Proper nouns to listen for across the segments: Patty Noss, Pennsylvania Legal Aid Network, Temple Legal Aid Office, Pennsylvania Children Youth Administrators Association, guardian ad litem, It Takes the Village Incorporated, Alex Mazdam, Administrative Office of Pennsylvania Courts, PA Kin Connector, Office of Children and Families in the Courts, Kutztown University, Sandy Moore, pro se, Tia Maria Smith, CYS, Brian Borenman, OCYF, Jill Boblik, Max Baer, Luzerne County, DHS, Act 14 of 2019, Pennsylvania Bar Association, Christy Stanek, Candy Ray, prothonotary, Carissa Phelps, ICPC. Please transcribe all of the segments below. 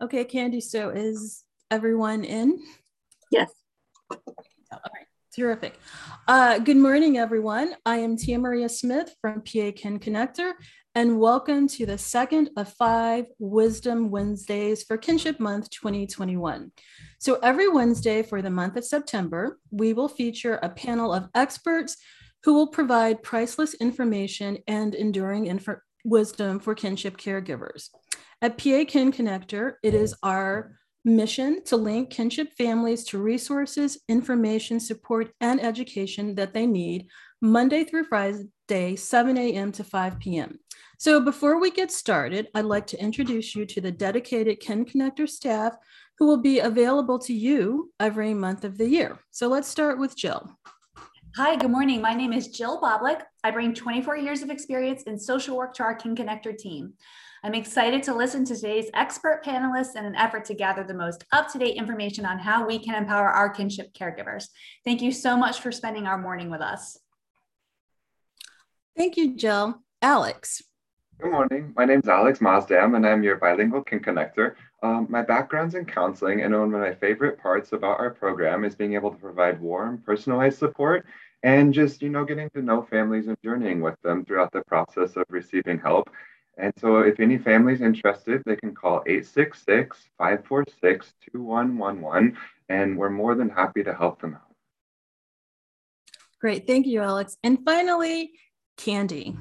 Okay, Candy, so is everyone in? Yes. All right, terrific. Good morning, everyone. I am Tia Maria Smith from PA Kin Connector, and welcome to the second of 5 Wisdom Wednesdays for Kinship Month 2021. So every Wednesday for the month of September, we will feature a panel of experts who will provide priceless information and enduring wisdom for kinship caregivers. At PA Kin Connector, it is our mission to link kinship families to resources, information, support, and education that they need Monday through Friday, 7 a.m. to 5 p.m. So before we get started, I'd like to introduce you to the dedicated Kin Connector staff who will be available to you every month of the year. So let's start with Jill. Hi, good morning. My name is Jill Boblik. I bring 24 years of experience in social work to our Kin Connector team. I'm excited to listen to today's expert panelists in an effort to gather the most up-to-date information on how we can empower our kinship caregivers. Thank you so much for spending our morning with us. Thank you, Jill. Alex. Good morning. My name is Alex Mazdam, and I'm your bilingual Kin Connector. My background's in counseling, and one of my favorite parts about our program is being able to provide warm, personalized support and just, you know, getting to know families and journeying with them throughout the process of receiving help. And so if any family's interested, they can call 866-546-2111, and we're more than happy to help them out. Great. Thank you, Alex. And finally, Candy.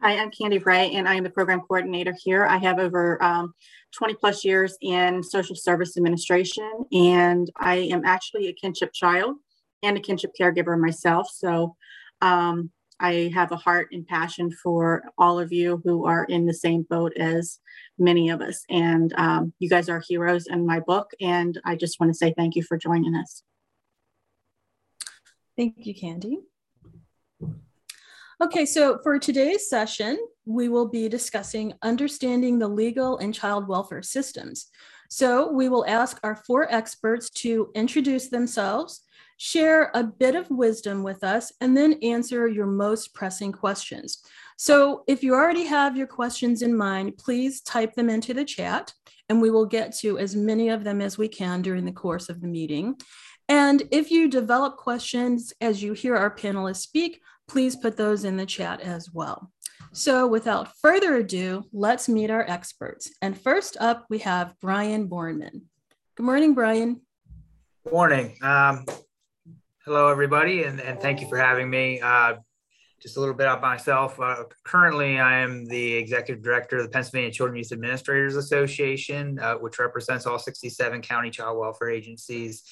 Hi, I'm Candy Ray, and I am the program coordinator here. I have over 20 plus years in social service administration, and I am actually a kinship child and a kinship caregiver myself. So I have a heart and passion for all of you who are in the same boat as many of us. And you guys are heroes in my book, and I just want to say thank you for joining us. Thank you, Candy. Okay, so for today's session, we will be discussing understanding the legal and child welfare systems. So we will ask our 4 experts to introduce themselves, share a bit of wisdom with us, and then answer your most pressing questions. So if you already have your questions in mind, please type them into the chat, and we will get to as many of them as we can during the course of the meeting. And if you develop questions as you hear our panelists speak, please put those in the chat as well. So without further ado, let's meet our experts. And first up, we have Brian Borenman. Good morning, Brian. Good morning. Hello, everybody, and thank you for having me. Just a little bit about myself. Currently, I am the executive director of the Pennsylvania Children Youth Administrators Association, which represents all 67 county child welfare agencies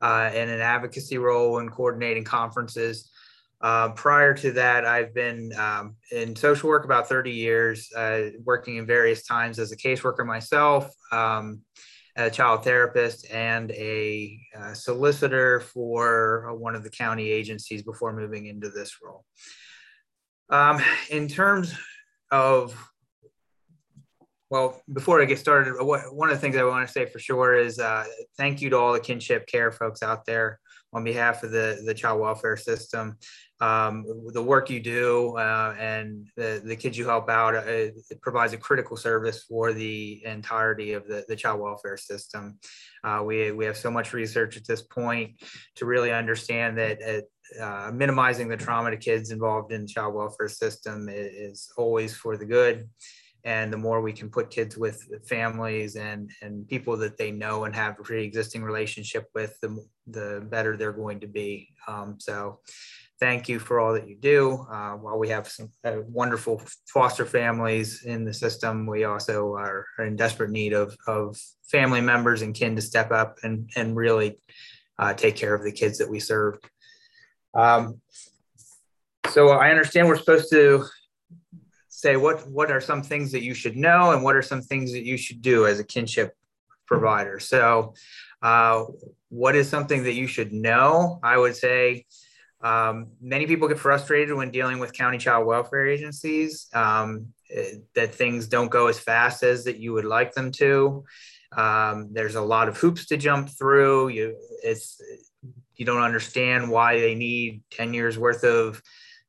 in an advocacy role in coordinating conferences. Prior to that, I've been in social work about 30 years, working in various times as a caseworker myself, a child therapist, and a solicitor for one of the county agencies before moving into this role. In terms of, well, before I get started, one of the things I want to say for sure is thank you to all the kinship care folks out there on behalf of the child welfare system. The work you do and the kids you help out, it provides a critical service for the entirety of the child welfare system. We have so much research at this point to really understand that minimizing the trauma to kids involved in the child welfare system is always for the good. And the more we can put kids with families and people that they know and have a pre-existing relationship with, the better they're going to be. So thank you for all that you do. While we have some wonderful foster families in the system, we also are in desperate need of family members and kin to step up and really take care of the kids that we serve. So I understand we're supposed to say what are some things that you should know and what are some things that you should do as a kinship provider. So what is something that you should know? I would say many people get frustrated when dealing with county child welfare agencies, that things don't go as fast as that you would like them to. There's a lot of hoops to jump through. You don't understand why they need 10 years worth of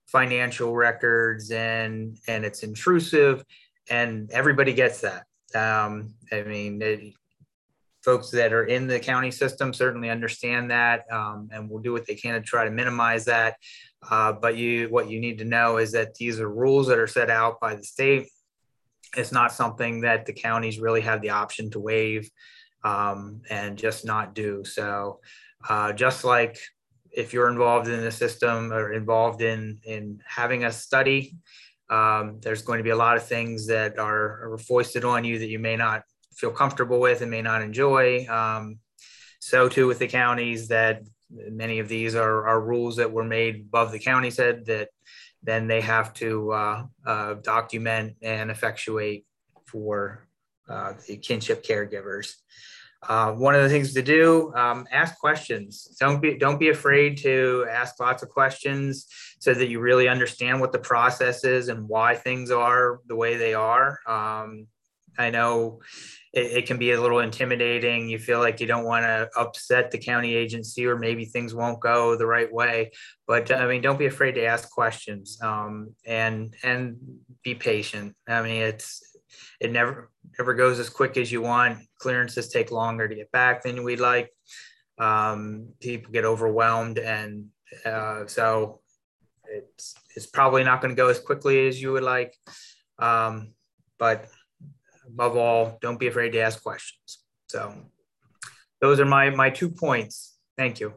financial records and it's intrusive, and everybody gets that. I mean, folks that are in the county system certainly understand that, and will do what they can to try to minimize that. But what you need to know is that these are rules that are set out by the state. It's not something that the counties really have the option to waive and just not do. So just like if you're involved in the system or involved in having a study, there's going to be a lot of things that are foisted on you that you may not feel comfortable with and may not enjoy. So too with the counties, that many of these are rules that were made above the county's head that then they have to document and effectuate for the kinship caregivers. One of the things to do, ask questions. Don't be afraid to ask lots of questions so that you really understand what the process is and why things are the way they are. I know it can be a little intimidating. You feel like you don't want to upset the county agency, or maybe things won't go the right way. But I mean, don't be afraid to ask questions, and be patient. I mean, it never goes as quick as you want. Clearances take longer to get back than we'd like. People get overwhelmed, and so it's probably not going to go as quickly as you would like. But above all, don't be afraid to ask questions. So those are my 2 points. Thank you.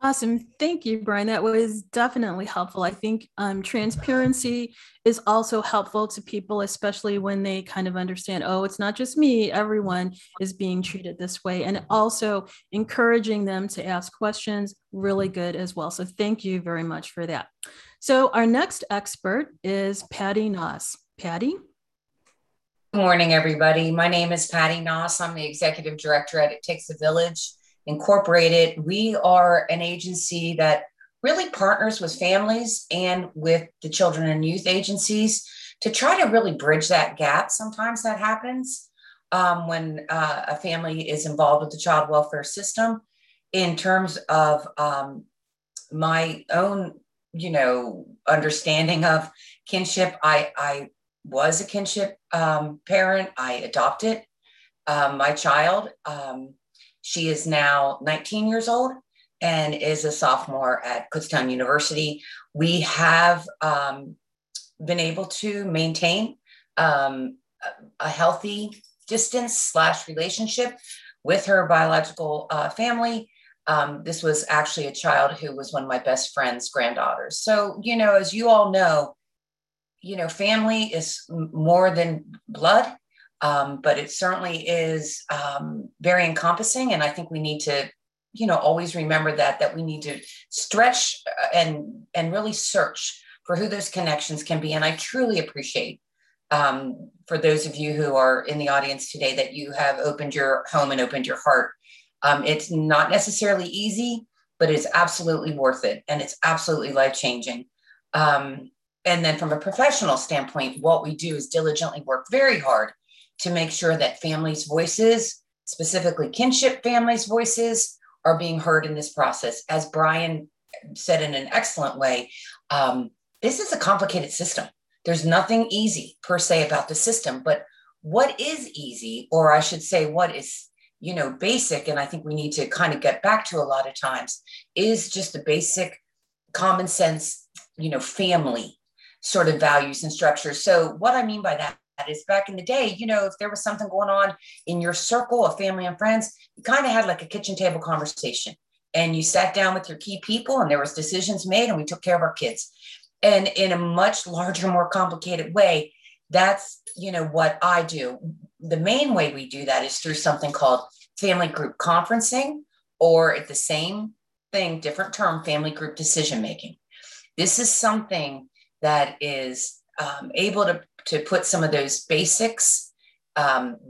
Awesome. Thank you, Brian. That was definitely helpful. I think transparency is also helpful to people, especially when they kind of understand, oh, it's not just me, everyone is being treated this way. And also encouraging them to ask questions, really good as well. So thank you very much for that. So our next expert is Patty Noss. Patty? Good morning, everybody. My name is Patty Noss. I'm the Executive Director at It Takes the Village Incorporated. We are an agency that really partners with families and with the children and youth agencies to try to really bridge that gap. Sometimes that happens when a family is involved with the child welfare system. In terms of my own, understanding of kinship, I was a kinship parent. I adopted my child. She is now 19 years old and is a sophomore at Kutztown University. We have been able to maintain a healthy distance/relationship with her biological family. This was actually a child who was one of my best friend's granddaughters. So, as you all know, family is more than blood. But it certainly is very encompassing. And I think we need to, always remember that we need to stretch and really search for who those connections can be. And I truly appreciate for those of you who are in the audience today that you have opened your home and opened your heart. It's not necessarily easy, but it's absolutely worth it. And it's absolutely life-changing. And then from a professional standpoint, what we do is diligently work very hard to make sure that families' voices, specifically kinship families' voices, are being heard in this process. As Brian said in an excellent way, this is a complicated system. There's nothing easy per se about the system, but what is easy, or I should say what is, basic, and I think we need to kind of get back to a lot of times, is just the basic common sense, family sort of values and structures. So what I mean by that is back in the day, if there was something going on in your circle of family and friends, you kind of had like a kitchen table conversation, and you sat down with your key people, and there was decisions made, and we took care of our kids. And in a much larger, more complicated way, that's, what I do. The main way we do that is through something called family group conferencing, or at the same thing, different term, family group decision-making. This is something that is able to put some of those basics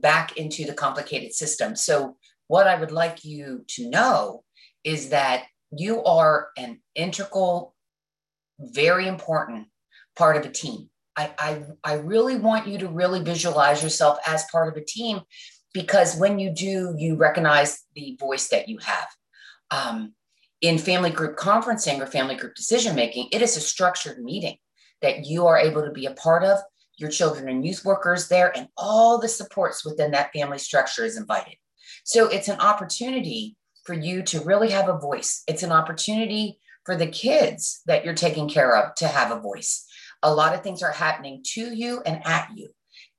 back into the complicated system. So what I would like you to know is that you are an integral, very important part of a team. I really want you to really visualize yourself as part of a team, because when you do, you recognize the voice that you have. In family group conferencing or family group decision-making, it is a structured meeting that you are able to be a part of. your children and youth workers there, and all the supports within that family structure is invited. So it's an opportunity for you to really have a voice. It's an opportunity for the kids that you're taking care of to have a voice. A lot of things are happening to you and at you,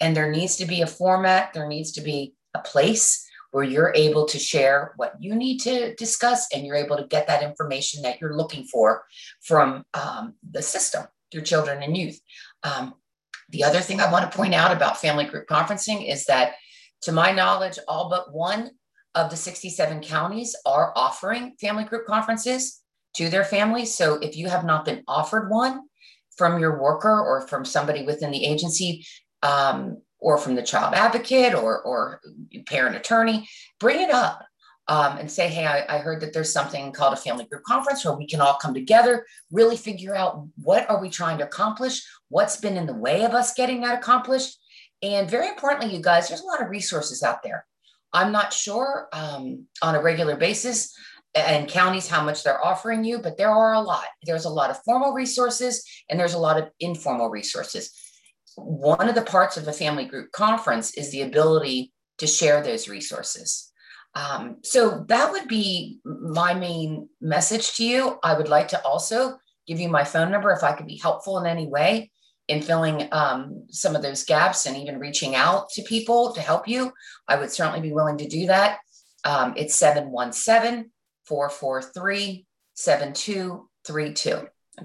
and there needs to be a format. There needs to be a place where you're able to share what you need to discuss, and you're able to get that information that you're looking for from the system through children and youth. The other thing I want to point out about family group conferencing is that, to my knowledge, all but one of the 67 counties are offering family group conferences to their families. So if you have not been offered one from your worker or from somebody within the agency, or from the child advocate or parent attorney, bring it up and say, hey, I heard that there's something called a family group conference where we can all come together, really figure out what are we trying to accomplish, what's been in the way of us getting that accomplished. And very importantly, you guys, there's a lot of resources out there. I'm not sure on a regular basis and counties how much they're offering you, but there are a lot. There's a lot of formal resources and there's a lot of informal resources. One of the parts of a family group conference is the ability to share those resources. So that would be my main message to you. I would like to also give you my phone number if I could be helpful in any way in filling some of those gaps and even reaching out to people to help you. I would certainly be willing to do that. It's 717-443-7232.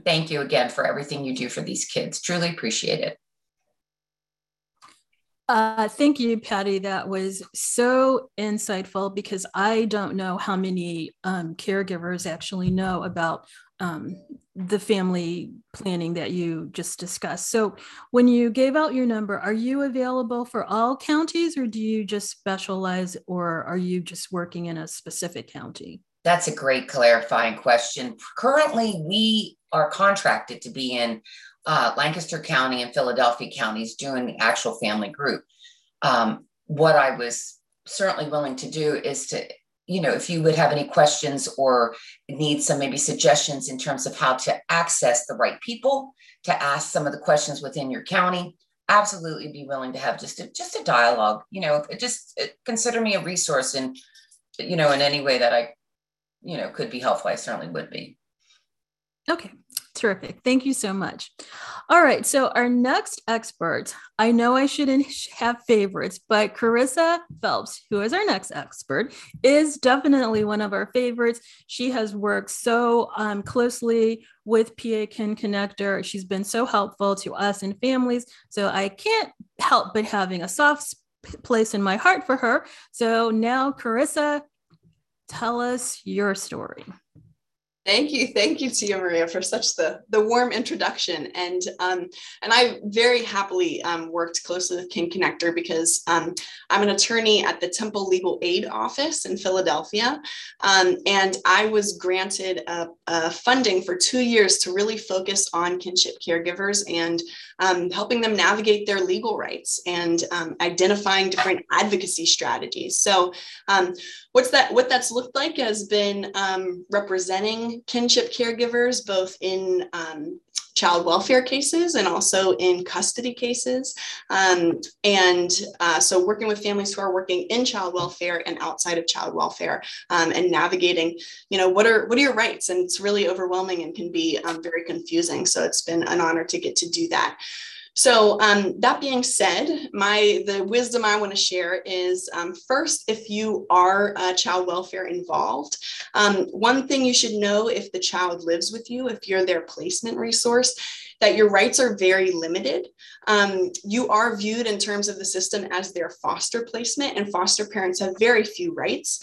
Thank you again for everything you do for these kids. Truly appreciate it. Thank you, Patty. That was so insightful, because I don't know how many caregivers actually know about the family planning that you just discussed. So when you gave out your number, are you available for all counties, or do you just specialize, or are you just working in a specific county? That's a great clarifying question. Currently, we are contracted to be in Lancaster County and Philadelphia counties doing the actual family group. What I was certainly willing to do is to, you know, if you would have any questions or need some maybe suggestions in terms of how to access the right people to ask some of the questions within your county, absolutely be willing to have just a dialogue. You know, just consider me a resource, and, you know, in any way that I, you know, could be helpful, I certainly would be. Okay. Terrific. Thank you so much. All right. So our next expert, I know I shouldn't have favorites, but Carissa Phelps, who is our next expert, is definitely one of our favorites. She has worked so closely with PA Kin Connector. She's been so helpful to us and families. So I can't help but having a soft place in my heart for her. So now, Carissa, tell us your story. Thank you to you, Maria, for such the warm introduction. And I very happily worked closely with Kin Connector, because I'm an attorney at the Temple Legal Aid Office in Philadelphia, and I was granted a funding for 2 years to really focus on kinship caregivers and helping them navigate their legal rights and identifying different advocacy strategies. So, what that's looked like has been representing kinship caregivers, both in child welfare cases and also in custody cases. So working with families who are working in child welfare and outside of child welfare, and navigating, you know, what are your rights? And it's really overwhelming and can be very confusing. So it's been an honor to get to do that. So that being said, the wisdom I want to share is first, if you are child welfare involved, one thing you should know if the child lives with you, if you're their placement resource, that your rights are very limited. You are viewed in terms of the system as their foster placement, and foster parents have very few rights.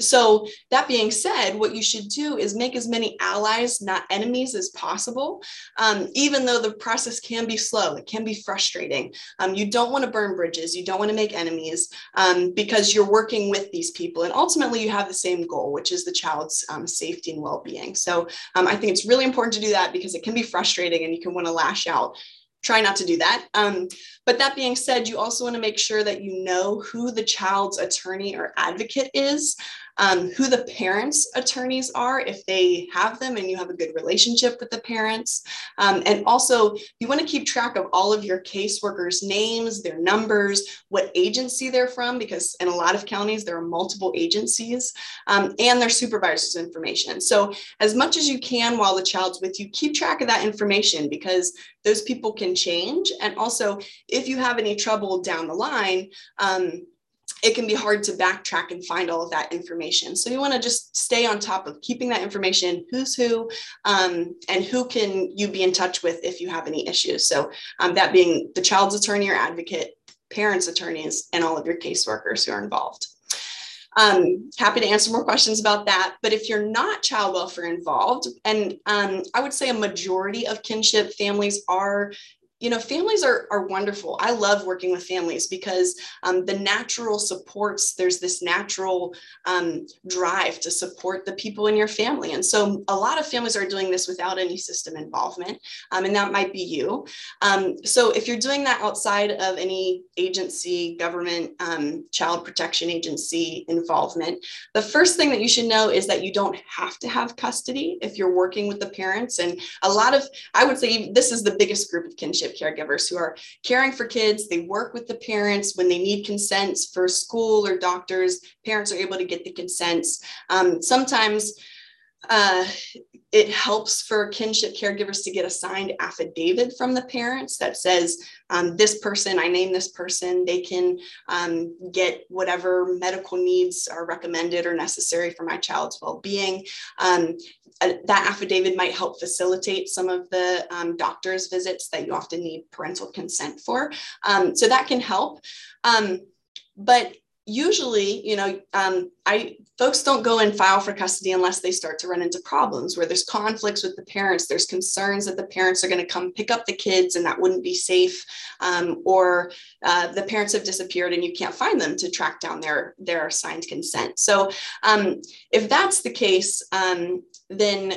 So that being said, what you should do is make as many allies, not enemies, as possible, even though the process can be slow, it can be frustrating. You don't want to burn bridges, you don't want to make enemies, because you're working with these people, and ultimately you have the same goal, which is the child's safety and well-being. So I think it's really important to do that, because it can be frustrating and you can want to lash out. Try not to do that. But that being said, you also want to make sure that you know who the child's attorney or advocate is, who the parents' attorneys are if they have them and you have a good relationship with the parents. And also, you want to keep track of all of your caseworkers' names, their numbers, what agency they're from, because in a lot of counties, there are multiple agencies, and their supervisor's information. So as much as you can while the child's with you, keep track of that information because those people can change. And also, if you have any trouble down the line, it can be hard to backtrack and find all of that information. So you want to just stay on top of keeping that information, who's who, and who can you be in touch with if you have any issues. So that being the child's attorney or advocate, parents' attorneys, and all of your caseworkers who are involved. Happy to answer more questions about that. But if you're not child welfare involved, and I would say a majority of kinship families are, you know, families are wonderful. I love working with families because the natural supports, there's this natural drive to support the people in your family. And so a lot of families are doing this without any system involvement, and that might be you. So if you're doing that outside of any agency, government, child protection agency involvement, the first thing that you should know is that you don't have to have custody if you're working with the parents. And a lot of, I would say this is the biggest group of kinship caregivers who are caring for kids. They work with the parents when they need consents for school or doctors. Parents are able to get the consents. Sometimes it helps for kinship caregivers to get a signed affidavit from the parents that says, this person, I name this person, they can get whatever medical needs are recommended or necessary for my child's well-being. That affidavit might help facilitate some of the doctor's visits that you often need parental consent for. So that can help. But usually, you know, folks don't go and file for custody unless they start to run into problems where there's conflicts with the parents, there's concerns that the parents are going to come pick up the kids and that wouldn't be safe, or the parents have disappeared and you can't find them to track down their signed consent. So if that's the case, then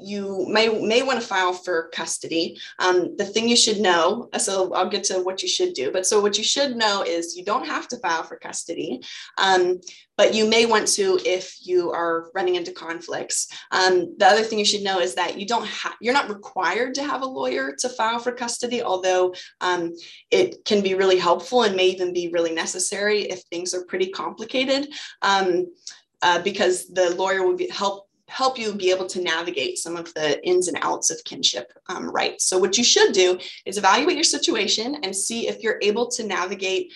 you may want to file for custody. The thing you should know, so I'll get to what you should do, but so what you should know is you don't have to file for custody, but you may want to if you are running into conflicts. The other thing you should know is that you're not required to have a lawyer to file for custody, although it can be really helpful and may even be really necessary if things are pretty complicated, because the lawyer will help you be able to navigate some of the ins and outs of kinship rights. So what you should do is evaluate your situation and see if you're able to navigate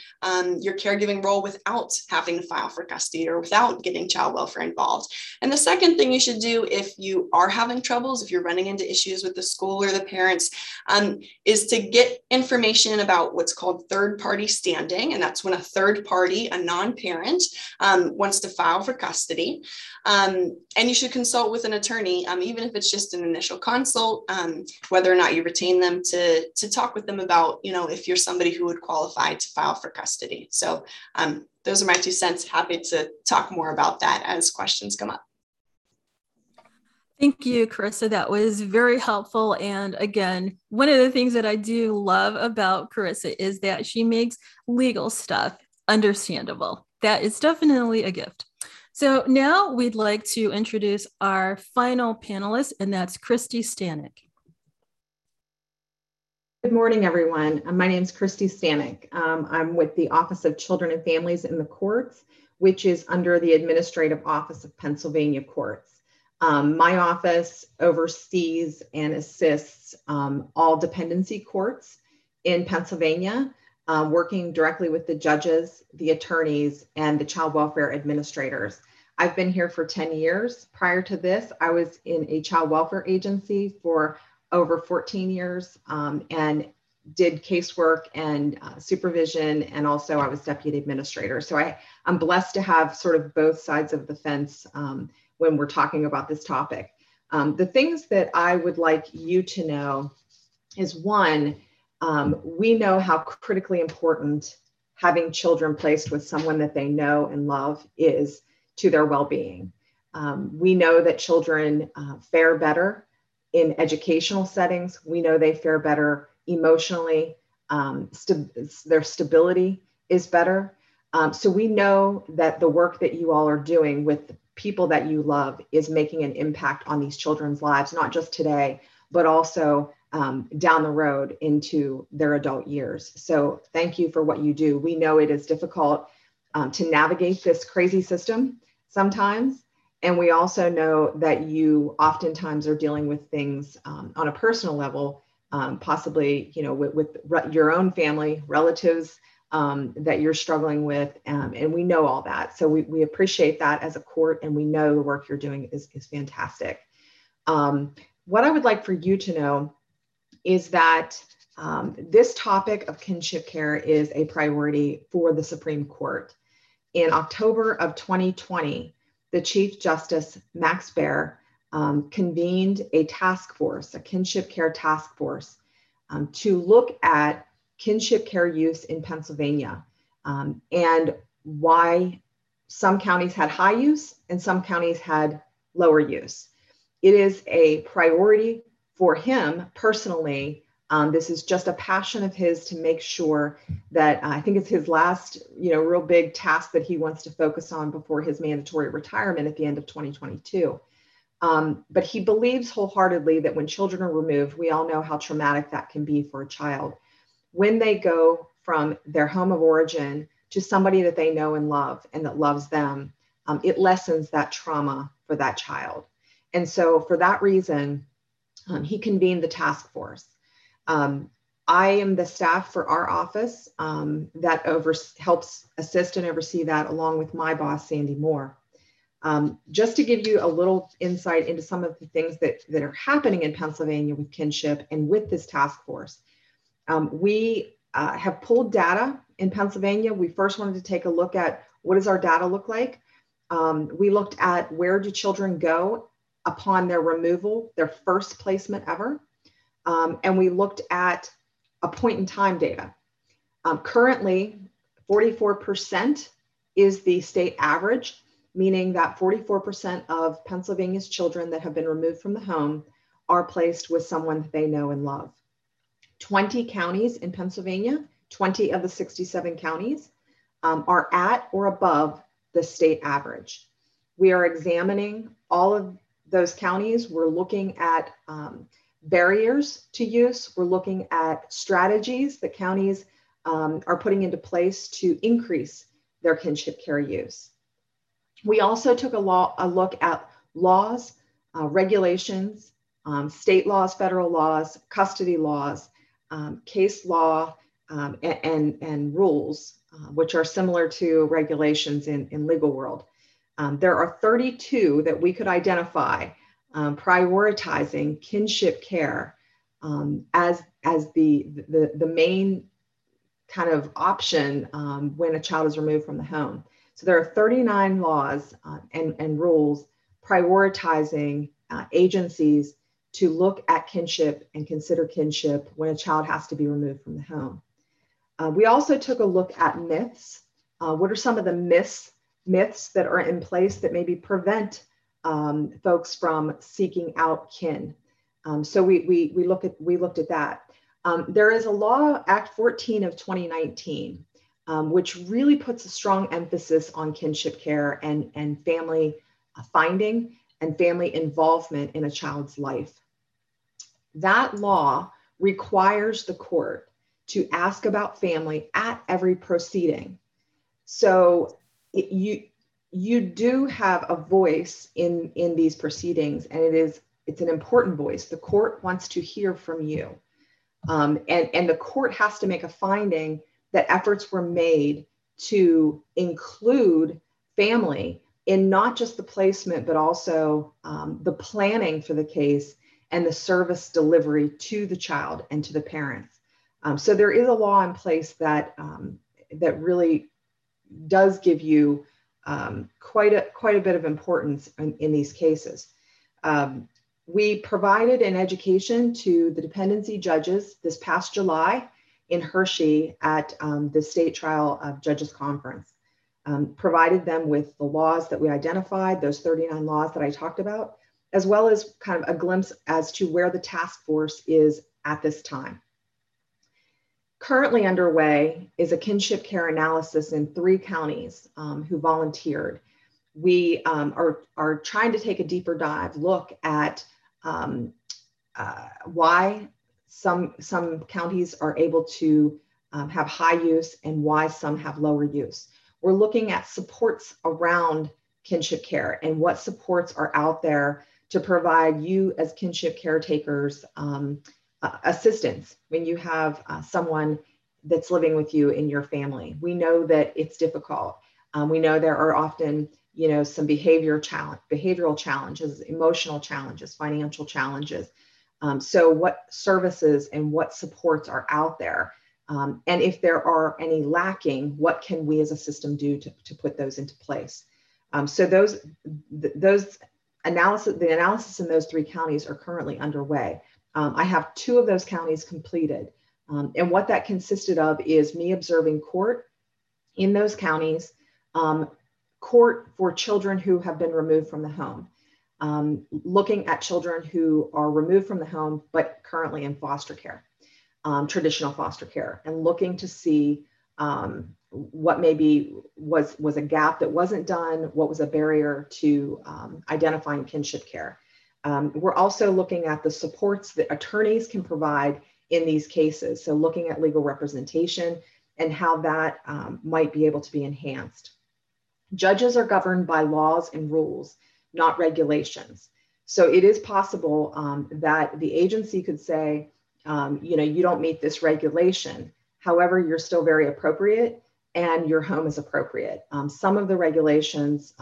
your caregiving role without having to file for custody or without getting child welfare involved. And the second thing you should do if you are having troubles, if you're running into issues with the school or the parents, is to get information about what's called third-party standing. And that's when a third party, a non-parent, wants to file for custody. And you should consult with an attorney, even if it's just an initial consult, whether or not you retain them, to talk with them about, you know, if you're somebody who would qualify to file for custody. So those are my 2 cents. Happy to talk more about that as questions come up. Thank you, Carissa. That was very helpful. And again, one of the things that I do love about Carissa is that she makes legal stuff understandable. That is definitely a gift. So now we'd like to introduce our final panelist, and that's Christy Stanek. Good morning, everyone. My name is Christy Stanek. I'm with the Office of Children and Families in the Courts, which is under the Administrative Office of Pennsylvania Courts. My office oversees and assists all dependency courts in Pennsylvania, working directly with the judges, the attorneys, and the child welfare administrators. I've been here for 10 years. Prior to this, I was in a child welfare agency for over 14 years and did casework and supervision, and also I was deputy administrator. So I'm blessed to have sort of both sides of the fence when we're talking about this topic. The things that I would like you to know is, one, we know how critically important having children placed with someone that they know and love is to their well-being. We know that children fare better in educational settings. We know they fare better emotionally, their stability is better. So we know that the work that you all are doing with people that you love is making an impact on these children's lives, not just today, but also down the road into their adult years. So thank you for what you do. We know it is difficult to navigate this crazy system sometimes. And we also know that you oftentimes are dealing with things on a personal level, possibly, you know, with your own family, relatives that you're struggling with. And we know all that. So we appreciate that as a court, and we know the work you're doing is fantastic. What I would like for you to know is that this topic of kinship care is a priority for the Supreme Court. In October of 2020, the Chief Justice Max Baer convened a task force, a kinship care task force, to look at kinship care use in Pennsylvania and why some counties had high use and some counties had lower use. It is a priority for him personally. This is just a passion of his to make sure that I think it's his last, real big task that he wants to focus on before his mandatory retirement at the end of 2022. But he believes wholeheartedly that when children are removed, we all know how traumatic that can be for a child. When they go from their home of origin to somebody that they know and love and that loves them, it lessens that trauma for that child. And so for that reason, he convened the task force. I am the staff for our office that helps assist and oversee that, along with my boss, Sandy Moore. Just to give you a little insight into some of the things that are happening in Pennsylvania with kinship and with this task force. We have pulled data in Pennsylvania. We first wanted to take a look at what does our data look like. We looked at where do children go upon their removal, their first placement ever. And we looked at a point in time data. Currently, 44% is the state average, meaning that 44% of Pennsylvania's children that have been removed from the home are placed with someone that they know and love. 20 counties in Pennsylvania, 20 of the 67 counties, are at or above the state average. We are examining all of those counties. We're looking at barriers to use. We're looking at strategies that counties are putting into place to increase their kinship care use. We also took a look at laws, regulations, state laws, federal laws, custody laws, case law, and rules, which are similar to regulations in legal world. There are 32 that we could identify prioritizing kinship care as the main kind of option when a child is removed from the home. So there are 39 laws and rules prioritizing agencies to look at kinship and consider kinship when a child has to be removed from the home. We also took a look at myths. What are some of the myths that are in place that maybe prevent folks from seeking out kin? So we looked at that. There is a law, Act 14 of 2019, which really puts a strong emphasis on kinship care and family finding and family involvement in a child's life. That law requires the court to ask about family at every proceeding. So you do have a voice in these proceedings, and it's an important voice. The court wants to hear from you. And the court has to make a finding that efforts were made to include family in not just the placement, but also the planning for the case and the service delivery to the child and to the parents. So there is a law in place that really does give you quite a bit of importance in these cases. We provided an education to the dependency judges this past July in Hershey at the State Trial of Judges Conference. Provided them with the laws that we identified, those 39 laws that I talked about, as well as kind of a glimpse as to where the task force is at this time. Currently underway is a kinship care analysis in 3 counties who volunteered. We are trying to take a deeper dive look at why some counties are able to have high use and why some have lower use. We're looking at supports around kinship care and what supports are out there to provide you as kinship caretakers assistance when you have someone that's living with you in your family. We know that it's difficult. We know there are often, you know, some behavioral challenges, emotional challenges, financial challenges. So what services and what supports are out there? And if there are any lacking, what can we as a system do to put those into place? So the analysis in those 3 counties are currently underway. I have 2 of those counties completed. And what that consisted of is me observing court in those counties, court for children who have been removed from the home, looking at children who are removed from the home but currently in foster care, traditional foster care, and looking to see what maybe was a gap that wasn't done, what was a barrier to identifying kinship care. We're also looking at the supports that attorneys can provide in these cases. So looking at legal representation and how that might be able to be enhanced. Judges are governed by laws and rules, not regulations. So it is possible that the agency could say, you know, you don't meet this regulation. However, you're still very appropriate and your home is appropriate. Some of the regulations,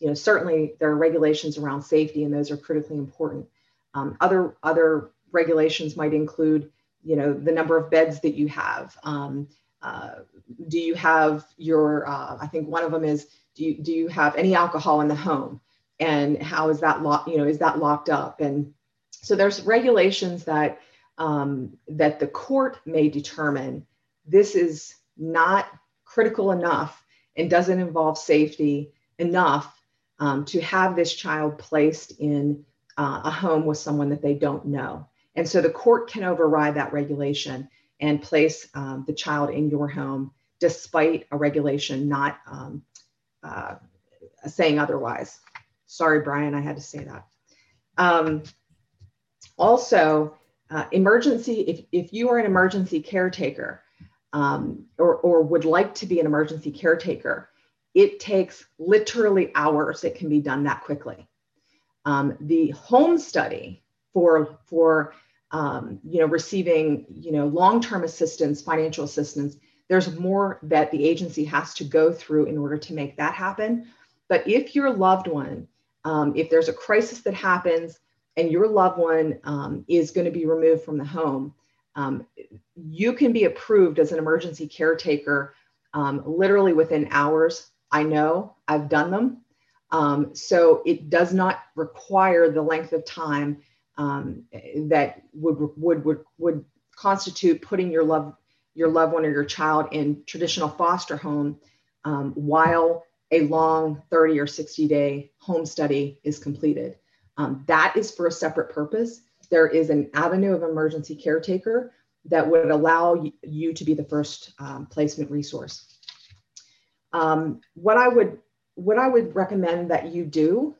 you know, certainly there are regulations around safety, and those are critically important. Other regulations might include, you know, the number of beds that you have. Do you have your? I think one of them is, do you have any alcohol in the home, and how is that locked? You know, is that locked up? And so there's regulations that that the court may determine this is not critical enough and doesn't involve safety enough to have this child placed in a home with someone that they don't know. And so the court can override that regulation and place the child in your home despite a regulation not saying otherwise. Sorry, Brian, I had to say that. Also, emergency, if you are an emergency caretaker or would like to be an emergency caretaker, it takes literally hours. It can be done that quickly. The home study for you know, receiving, you know, long-term assistance, financial assistance, there's more that the agency has to go through in order to make that happen. But if your loved one, if there's a crisis that happens and your loved one is going to be removed from the home, you can be approved as an emergency caretaker literally within hours. I know, I've done them. So it does not require the length of time that would constitute putting your loved one or your child in traditional foster home while a long 30 or 60-day home study is completed. That is for a separate purpose. There is an avenue of emergency caretaker that would allow you to be the first placement resource. What I would recommend that you do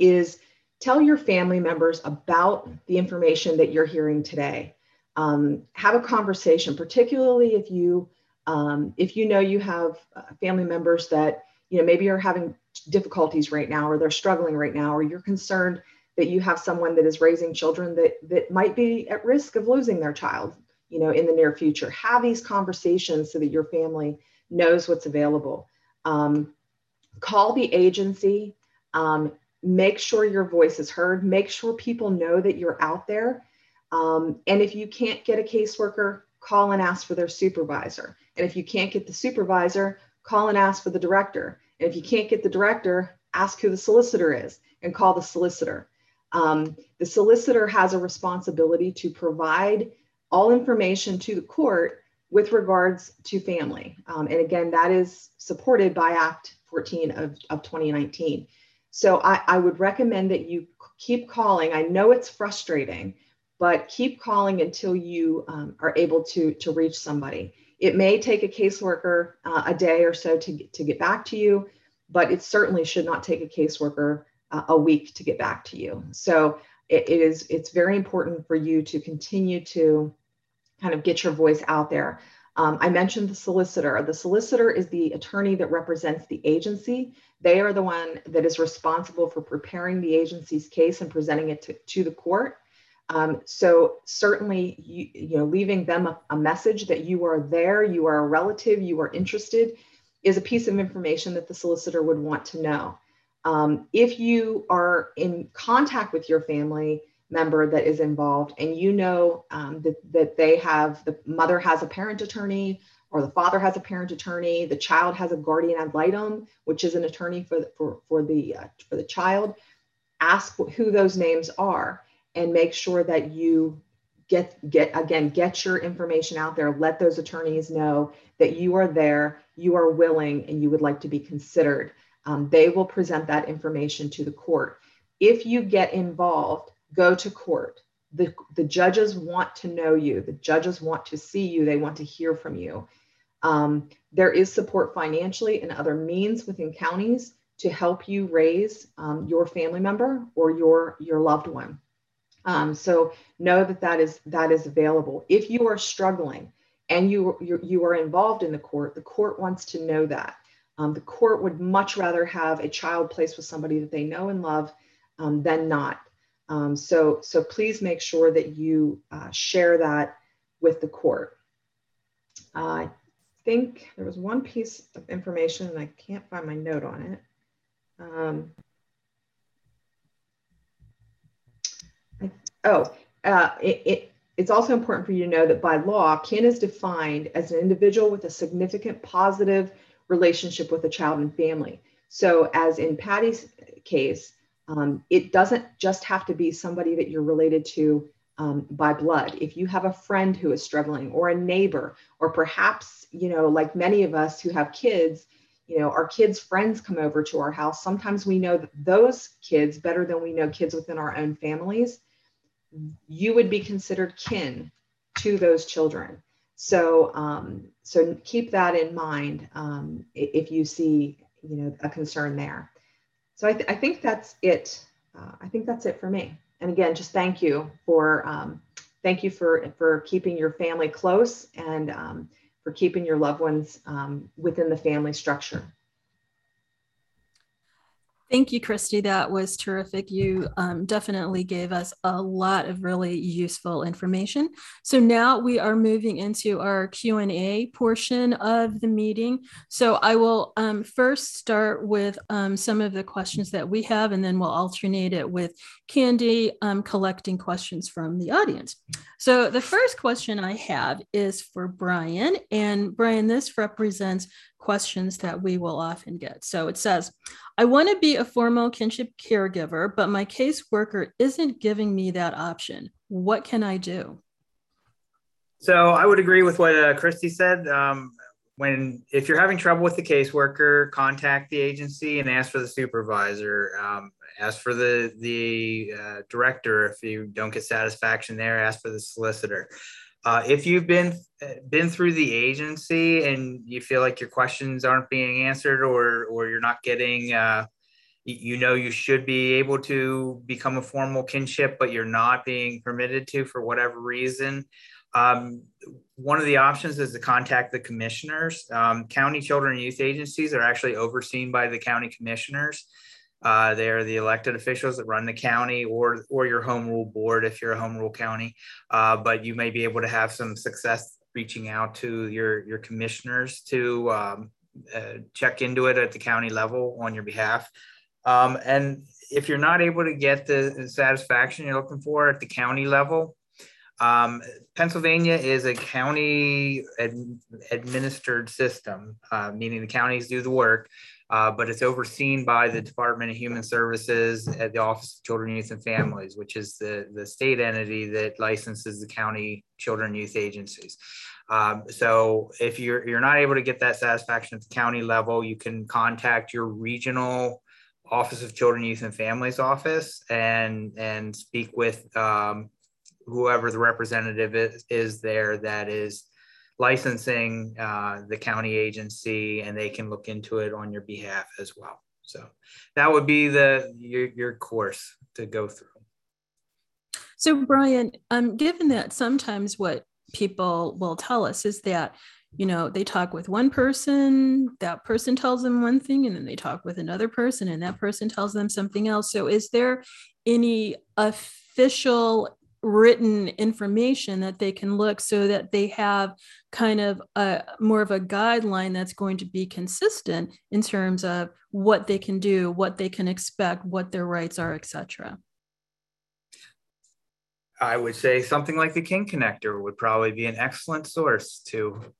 is tell your family members about the information that you're hearing today. Have a conversation, particularly if you know you have family members that, you know, maybe are having difficulties right now, or they're struggling right now, or you're concerned that you have someone that is raising children that might be at risk of losing their child, you know, in the near future. Have these conversations so that your family knows what's available. Call the agency, make sure your voice is heard, make sure people know that you're out there. And if you can't get a caseworker, call and ask for their supervisor. And if you can't get the supervisor, call and ask for the director. And if you can't get the director, ask who the solicitor is and call the solicitor. The solicitor has a responsibility to provide all information to the court with regards to family. And again, that is supported by Act 14 of 2019. So I would recommend that you keep calling. I know it's frustrating, but keep calling until you are able to reach somebody. It may take a caseworker a day or so to get back to you, but it certainly should not take a caseworker a week to get back to you. So it's very important for you to continue to kind of get your voice out there. I mentioned the solicitor. The solicitor is the attorney that represents the agency. They are the one that is responsible for preparing the agency's case and presenting it to the court. So certainly, you know, leaving them a message that you are there, you are a relative, you are interested, is a piece of information that the solicitor would want to know. If you are in contact with your family member that is involved and you know that they have, the mother has a parent attorney or the father has a parent attorney, the child has a guardian ad litem, which is an attorney for the child, ask who those names are and make sure that you get your information out there. Let those attorneys know that you are there, you are willing, and you would like to be considered. They will present that information to the court. If you get involved, go to court. The judges want to know you. The judges want to see you. They want to hear from you. There is support financially and other means within counties to help you raise your family member or your loved one. So know that is available. If you are struggling and you are involved in the court wants to know that. The court would much rather have a child placed with somebody that they know and love than not. So please make sure that you share that with the court. I think there was one piece of information and I can't find my note on it. It's also important for you to know that by law, kin is defined as an individual with a significant positive relationship with a child and family. So as in Patty's case, it doesn't just have to be somebody that you're related to by blood. If you have a friend who is struggling or a neighbor, or perhaps, you know, like many of us who have kids, you know, our kids' friends come over to our house. Sometimes we know those kids better than we know kids within our own families. You would be considered kin to those children. So, so keep that in mind if you see, you know, a concern there. So I think that's it. I think that's it for me. And again, just thank you for keeping your family close and for keeping your loved ones within the family structure. Thank you, Christy. That was terrific. You definitely gave us a lot of really useful information. So now we are moving into our Q&A portion of the meeting. So I will first start with some of the questions that we have, and then we'll alternate it with Candy collecting questions from the audience. So the first question I have is for Brian. And Brian, this represents questions that we will often get. So it says, I want to be a formal kinship caregiver, but my caseworker isn't giving me that option. What can I do? So I would agree with what Christy said. If you're having trouble with the caseworker, contact the agency and ask for the supervisor. Ask for the director. If you don't get satisfaction there, ask for the solicitor. If you've been through the agency and you feel like your questions aren't being answered or you're not getting, you know, you should be able to become a formal kinship, but you're not being permitted to for whatever reason. One of the options is to contact the commissioners. County children and youth agencies are actually overseen by the county commissioners. They are the elected officials that run the county or your home rule board if you're a home rule county, but you may be able to have some success reaching out to your commissioners to check into it at the county level on your behalf. And if you're not able to get the satisfaction you're looking for at the county level, Pennsylvania is a county administered system, meaning the counties do the work. But it's overseen by the Department of Human Services at the Office of Children, Youth, and Families, which is the state entity that licenses the county children and youth agencies. So if you're not able to get that satisfaction at the county level, you can contact your regional Office of Children, Youth, and Families office and speak with whoever the representative is there that is licensing the county agency, and they can look into it on your behalf as well. So that would be your course to go through. So Brian, given that sometimes what people will tell us is that, you know, they talk with one person, that person tells them one thing, and then they talk with another person and that person tells them something else. So is there any official written information that they can look so that they have kind of a more of a guideline that's going to be consistent in terms of what they can do, what they can expect, what their rights are, et cetera? I would say something like the Kin Connector would probably be an excellent source to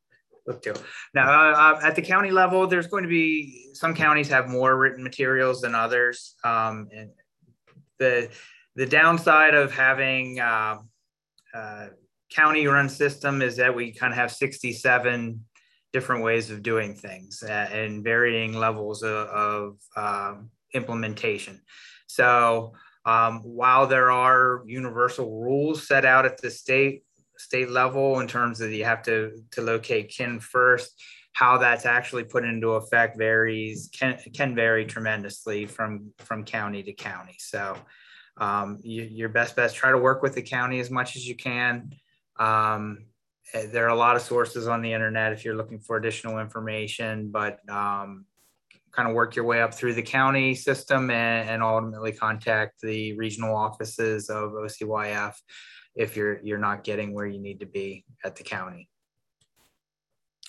look to. Now, at the county level, there's going to be, some counties have more written materials than others. And the downside of having county-run system is that we kind of have 67 different ways of doing things and varying levels of implementation. So while there are universal rules set out at the state level in terms of you have to locate kin first, how that's actually put into effect varies, can vary tremendously from county to county. So your best bet, try to work with the county as much as you can. There are a lot of sources on the internet if you're looking for additional information, but kind of work your way up through the county system and ultimately contact the regional offices of OCYF if you're not getting where you need to be at the county.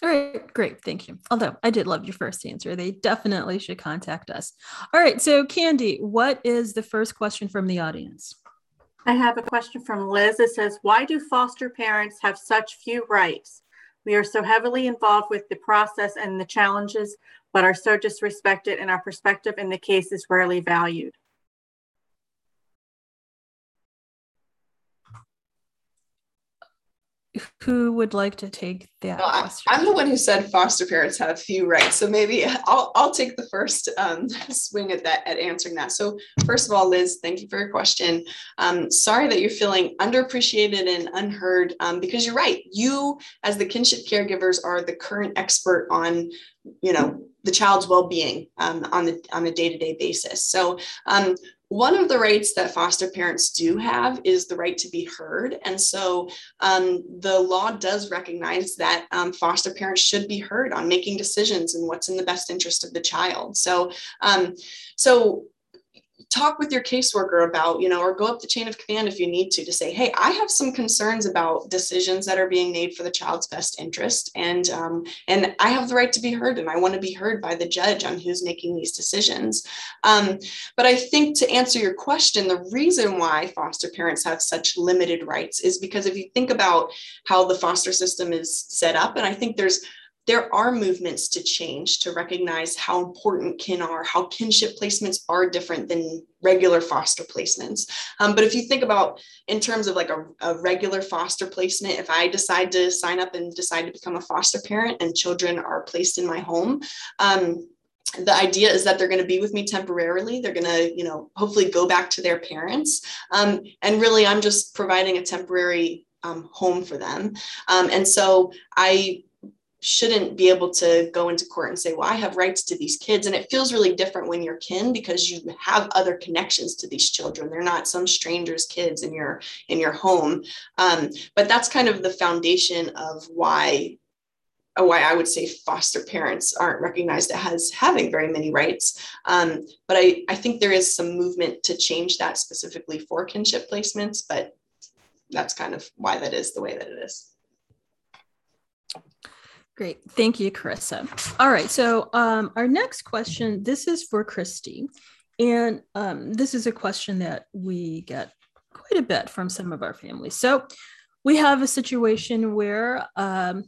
All right, great, thank you. Although I did love your first answer. They definitely should contact us. All right, so Candy, what is the first question from the audience? I have a question from Liz. It says, why do foster parents have such few rights? We are so heavily involved with the process and the challenges, but are so disrespected, and our perspective in the case is rarely valued. Who would like to take that question? I'm the one who said foster parents have few rights, so maybe I'll take the first swing at that, at answering that. So first of all, Liz, thank you for your question. Sorry that you're feeling underappreciated and unheard, because you're right. You, as the kinship caregivers, are the current expert on, you know, the child's well-being on a day-to-day basis. So one of the rights that foster parents do have is the right to be heard. And so the law does recognize that foster parents should be heard on making decisions and what's in the best interest of the child. So, talk with your caseworker about, you know, or go up the chain of command if you need to say, hey, I have some concerns about decisions that are being made for the child's best interest. And I have the right to be heard, and I want to be heard by the judge on who's making these decisions. But I think to answer your question, the reason why foster parents have such limited rights is because if you think about how the foster system is set up, and I think there are movements to change to recognize how important kin are, how kinship placements are different than regular foster placements. But if you think about in terms of like a regular foster placement, if I decide to sign up and decide to become a foster parent and children are placed in my home, the idea is that they're going to be with me temporarily. They're going to, you know, hopefully go back to their parents. And really, I'm just providing a temporary home for them. And so I shouldn't be able to go into court and say, well, I have rights to these kids. And it feels really different when you're kin, because you have other connections to these children. They're not some stranger's kids in your home. But that's kind of the foundation of why I would say foster parents aren't recognized as having very many rights. But I think there is some movement to change that specifically for kinship placements, but that's kind of why that is the way that it is. Great. Thank you, Carissa. All right. So our next question, this is for Christy. And this is a question that we get quite a bit from some of our families. So we have a situation where potential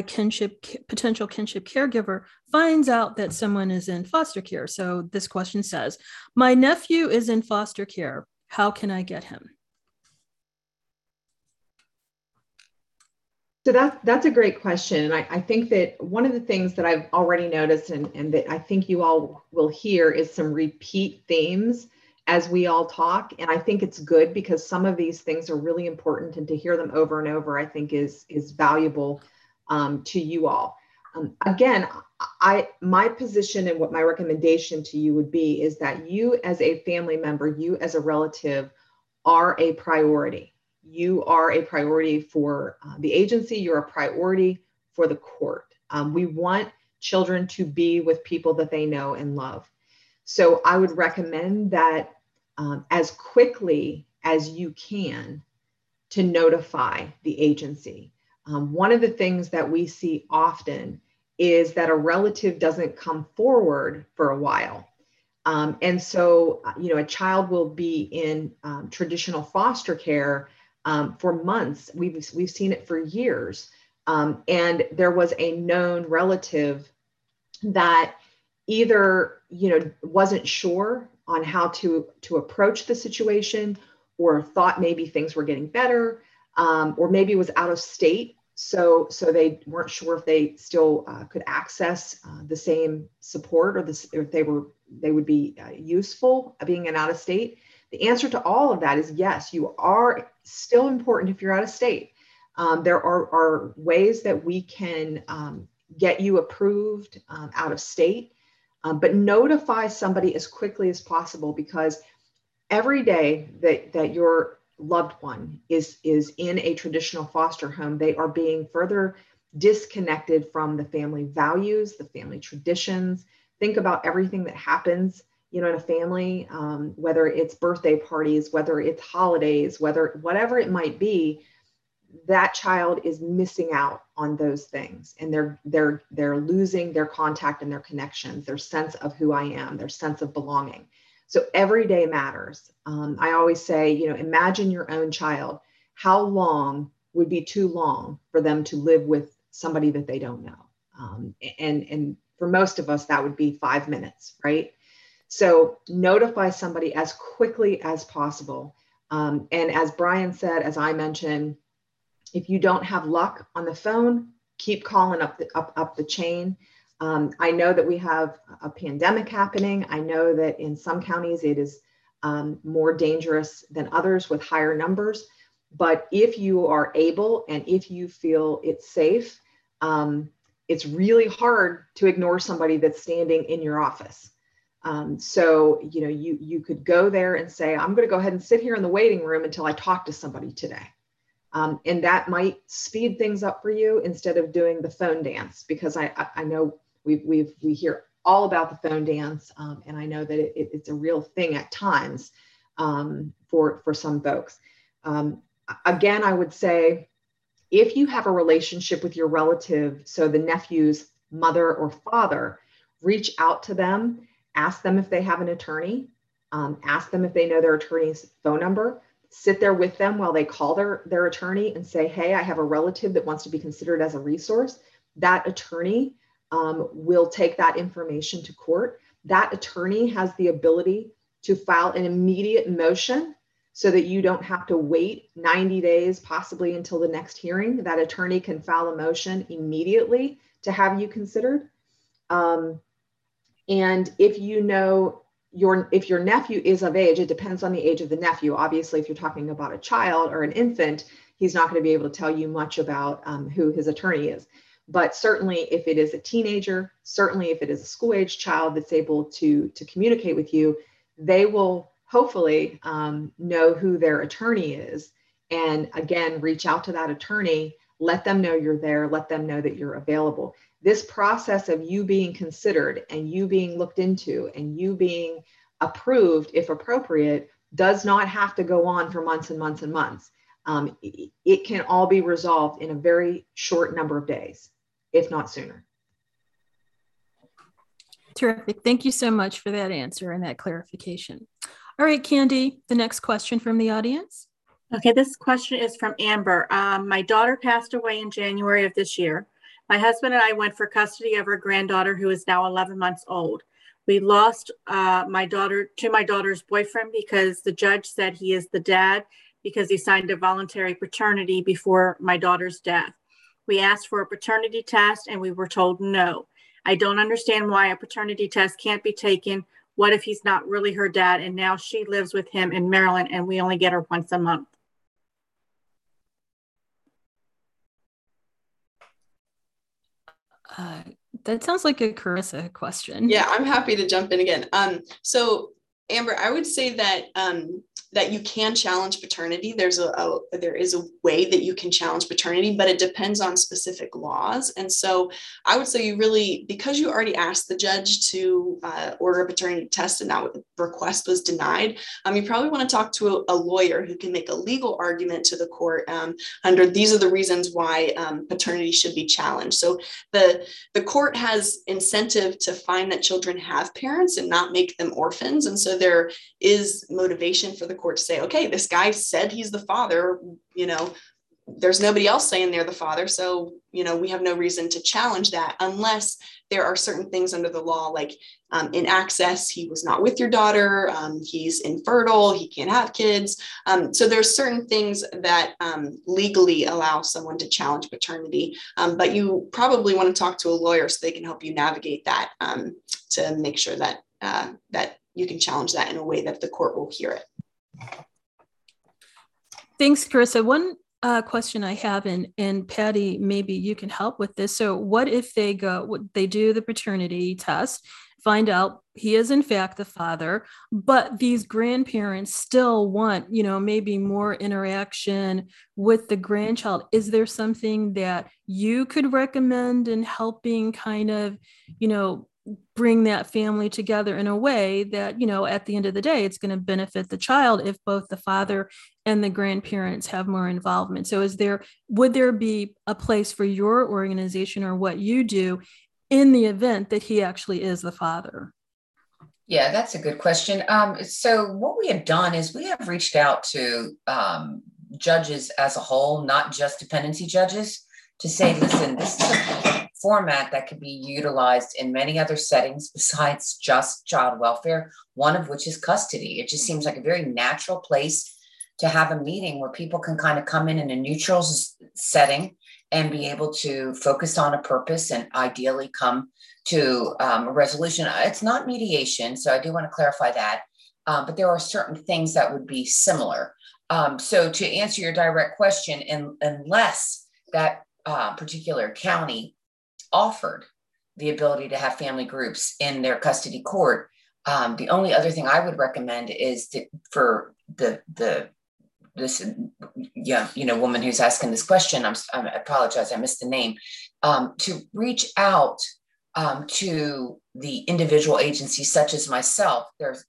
kinship caregiver finds out that someone is in foster care. So this question says, my nephew is in foster care. How can I get him? So that's a great question. And I think that one of the things that I've already noticed and that I think you all will hear is some repeat themes as we all talk. And I think it's good because some of these things are really important, and to hear them over and over, I think is valuable to you all. Again, my position and what my recommendation to you would be is that you as a family member, you as a relative are a priority. You are a priority for the agency, you're a priority for the court. We want children to be with people that they know and love. So I would recommend that as quickly as you can to notify the agency. One of the things that we see often is that a relative doesn't come forward for a while. And so, you know, a child will be in traditional foster care for months. We've seen it for years. And there was a known relative that either, you know, wasn't sure on how to approach the situation, or thought maybe things were getting better, or maybe was out of state. So they weren't sure if they still could access the same support, or if they would be useful being an out of state. The answer to all of that is yes, you are still important if you're out of state. There are ways that we can get you approved out of state, but notify somebody as quickly as possible, because every day that your loved one is in a traditional foster home, they are being further disconnected from the family values, the family traditions. Think about everything that happens, you know, in a family, whether it's birthday parties, whether it's holidays, whatever it might be. That child is missing out on those things, and they're losing their contact and their connections, their sense of who I am, their sense of belonging. So every day matters. I always say, you know, imagine your own child. How long would be too long for them to live with somebody that they don't know? And for most of us, that would be 5 minutes, right? So notify somebody as quickly as possible. And as Brian said, as I mentioned, if you don't have luck on the phone, keep calling up the chain. I know that we have a pandemic happening. I know that in some counties it is more dangerous than others with higher numbers. But if you are able and if you feel it's safe, it's really hard to ignore somebody that's standing in your office. So you know, you could go there and say, I'm going to go ahead and sit here in the waiting room until I talk to somebody today. And that might speed things up for you instead of doing the phone dance, because I know we hear all about the phone dance, and I know that it's a real thing at times for some folks. Again, I would say, if you have a relationship with your relative, so the nephew's mother or father, reach out to them, ask them if they have an attorney, ask them if they know their attorney's phone number. Sit there with them while they call their attorney and say, hey, I have a relative that wants to be considered as a resource. That attorney will take that information to court. That attorney has the ability to file an immediate motion so that you don't have to wait 90 days, possibly until the next hearing. That attorney can file a motion immediately to have you considered. And if you know, if your nephew is of age, it depends on the age of the nephew. Obviously, if you're talking about a child or an infant, he's not going to be able to tell you much about who his attorney is. But certainly if it is a teenager, certainly if it is a school age child that's able to communicate with you, they will hopefully know who their attorney is. And again, reach out to that attorney, let them know you're there, let them know that you're available. This process of you being considered and you being looked into and you being approved, if appropriate, does not have to go on for months and months and months. It can all be resolved in a very short number of days, if not sooner. Terrific. Thank you so much for that answer and that clarification. All right, Candy, the next question from the audience. Okay, this question is from Amber. My daughter passed away in January of this year. My husband and I went for custody of her granddaughter, who is now 11 months old. We lost my daughter to my daughter's boyfriend because the judge said he is the dad because he signed a voluntary paternity before my daughter's death. We asked for a paternity test and we were told no. I don't understand why a paternity test can't be taken What if he's not really her dad and now she lives with him in Maryland and we only get her once a month? That sounds like a Carissa question. Yeah, I'm happy to jump in again. So Amber, I would say that that you can challenge paternity. There's there is a way that you can challenge paternity, but it depends on specific laws. And so I would say you really, because you already asked the judge to order a paternity test and that request was denied, you probably want to talk to a lawyer who can make a legal argument to the court under these are the reasons why paternity should be challenged. So the court has incentive to find that children have parents and not make them orphans. And so there is motivation for the court to say, okay, this guy said he's the father, you know, there's nobody else saying they're the father. So, you know, we have no reason to challenge that unless there are certain things under the law, like in access, he was not with your daughter, he's infertile, he can't have kids. So there's certain things that legally allow someone to challenge paternity, but you probably want to talk to a lawyer so they can help you navigate that to make sure that that you can challenge that in a way that the court will hear it. Thanks, Carissa. One question I have, and Patty, maybe you can help with this. So what if they they do the paternity test, find out he is in fact the father, but these grandparents still want, you know, maybe more interaction with the grandchild. Is there something that you could recommend in helping kind of, you know, bring that family together in a way that, you know, at the end of the day, it's going to benefit the child if both the father and the grandparents have more involvement? So would there be a place for your organization or what you do in the event that he actually is the father? Yeah, that's a good question. So what we have done is we have reached out to judges as a whole, not just dependency judges, to say, listen, this is a format that could be utilized in many other settings besides just child welfare, one of which is custody. It just seems like a very natural place to have a meeting where people can kind of come in a neutral setting and be able to focus on a purpose and ideally come to a resolution. It's not mediation, so I do want to clarify that, but there are certain things that would be similar. So to answer your direct question, unless that particular county offered the ability to have family groups in their custody court, the only other thing I would recommend is that for this woman who's asking this question, I apologize, I missed the name, to reach out to the individual agencies such as myself. There's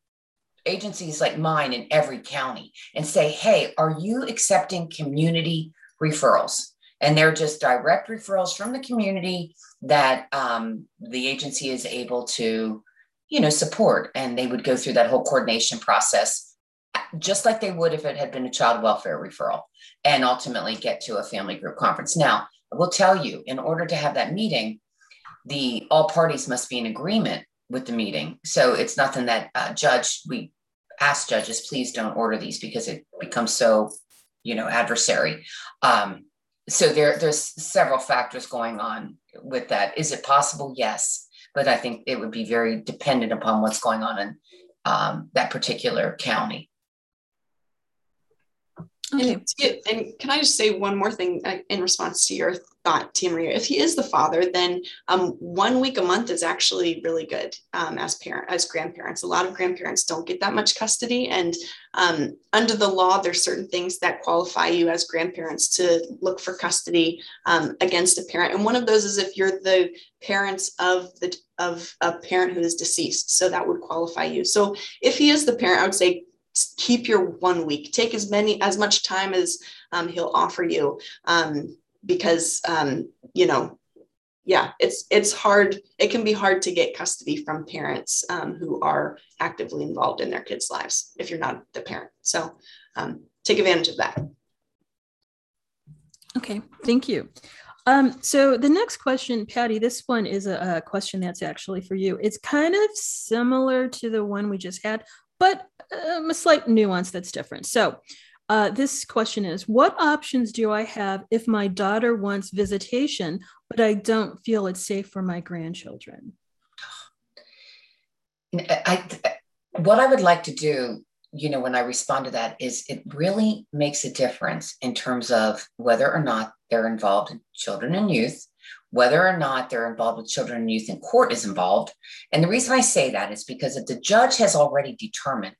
agencies like mine in every county, and say, hey, are you accepting community referrals? And they're just direct referrals from the community that the agency is able to, you know, support. And they would go through that whole coordination process, just like they would if it had been a child welfare referral, and ultimately get to a family group conference. Now, I will tell you, in order to have that meeting, all parties must be in agreement with the meeting. So it's nothing that we ask judges, please don't order these because it becomes so, you know, adversary. So there's several factors going on with that. Is it possible? Yes. But I think it would be very dependent upon what's going on in that particular county. Okay. And can I just say one more thing in response to your thought, Tia Maria? If he is the father, then 1 week a month is actually really good as grandparents. A lot of grandparents don't get that much custody, and under the law, there's certain things that qualify you as grandparents to look for custody against a parent. And one of those is if you're the parents of a parent who is deceased, so that would qualify you. So if he is the parent, I would say, keep your 1 week, take as much time as he'll offer you because, you know, yeah, it's hard. It can be hard to get custody from parents who are actively involved in their kids' lives if you're not the parent. So take advantage of that. Okay, thank you. So the next question, Patty, this one is a question that's actually for you. It's kind of similar to the one we just had, but a slight nuance that's different. So this question is, what options do I have if my daughter wants visitation, but I don't feel it's safe for my grandchildren? What I would like to do, you know, when I respond to that is it really makes a difference in terms of whether or not they're involved in children and youth, whether or not they're involved with children and youth and court is involved. And the reason I say that is because if the judge has already determined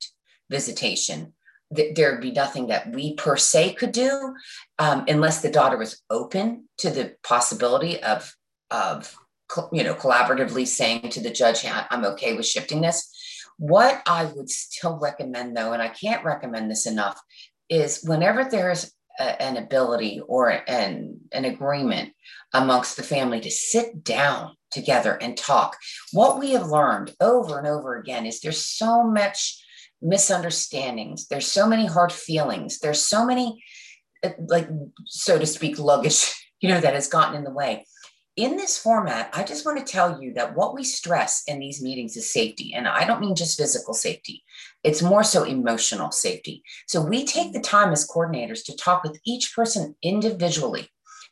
visitation, there'd be nothing that we per se could do unless the daughter was open to the possibility of, you know, collaboratively saying to the judge, hey, I'm okay with shifting this. What I would still recommend, though, and I can't recommend this enough, is whenever there's an ability or an agreement amongst the family to sit down together and talk. What we have learned over and over again is there's so much misunderstandings. There's so many hard feelings. There's so many, like, so to speak, luggage, you know, that has gotten in the way. In this format, I just want to tell you that what we stress in these meetings is safety. And I don't mean just physical safety. It's more so emotional safety. So we take the time as coordinators to talk with each person individually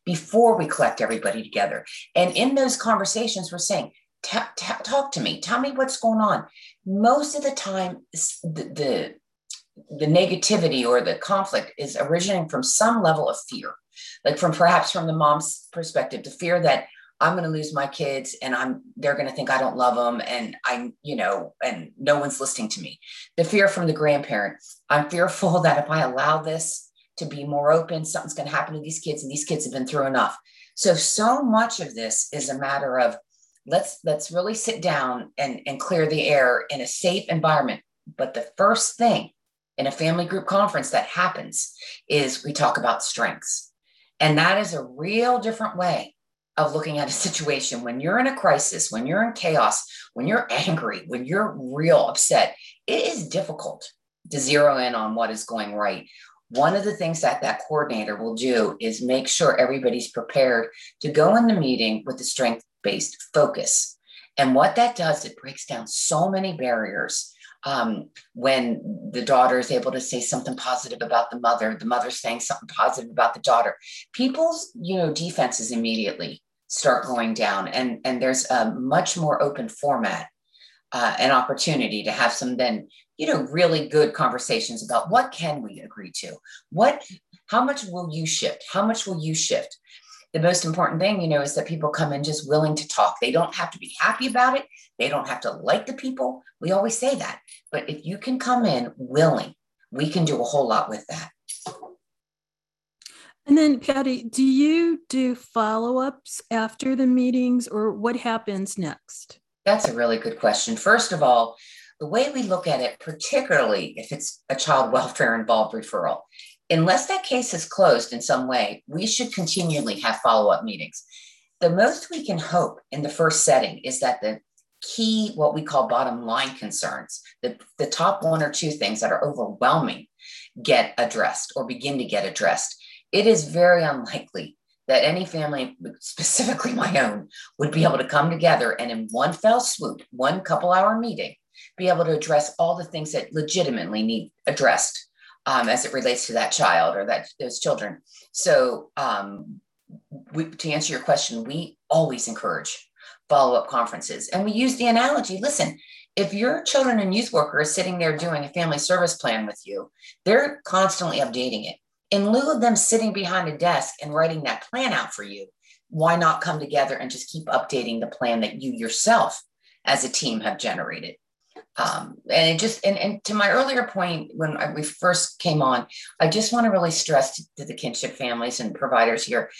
before we collect everybody together. And in those conversations, we're saying, talk to me, tell me what's going on. Most of the time, the negativity or the conflict is originating from some level of fear. Like perhaps from the mom's perspective, the fear that I'm going to lose my kids and they're going to think I don't love them and and no one's listening to me. The fear from the grandparent, I'm fearful that if I allow this to be more open, something's going to happen to these kids and these kids have been through enough. So much of this is a matter of let's really sit down and clear the air in a safe environment. But the first thing in a family group conference that happens is we talk about strengths. And that is a real different way of looking at a situation. When you're in a crisis, when you're in chaos, when you're angry, when you're real upset, it is difficult to zero in on what is going right. One of the things that that coordinator will do is make sure everybody's prepared to go in the meeting with a strength-based focus. And what that does, it breaks down so many barriers. When the daughter is able to say something positive about the mother saying something positive about the daughter, people's, you know, defenses immediately start going down, and there's a much more open format, an opportunity to have some then, you know, really good conversations about what can we agree to, how much will you shift, how much will you shift. The most important thing, you know, is that people come in just willing to talk. They don't have to be happy about it. They don't have to like the people. We always say that. But if you can come in willing, we can do a whole lot with that. And then, Patty, do you do follow-ups after the meetings, or what happens next? That's a really good question. First of all, the way we look at it, particularly if it's a child welfare-involved referral, unless that case is closed in some way, we should continually have follow-up meetings. The most we can hope in the first setting is that the key, what we call bottom line concerns, the top one or two things that are overwhelming get addressed or begin to get addressed. It is very unlikely that any family, specifically my own, would be able to come together and in one fell swoop, one couple hour meeting, be able to address all the things that legitimately need addressed. As it relates to that child or those children. So to answer your question, we always encourage follow-up conferences. And we use the analogy, listen, if your children and youth worker is sitting there doing a family service plan with you, they're constantly updating it. In lieu of them sitting behind a desk and writing that plan out for you, why not come together and just keep updating the plan that you yourself as a team have generated? And to my earlier point, when we first came on, I just want to really stress to the kinship families and providers here,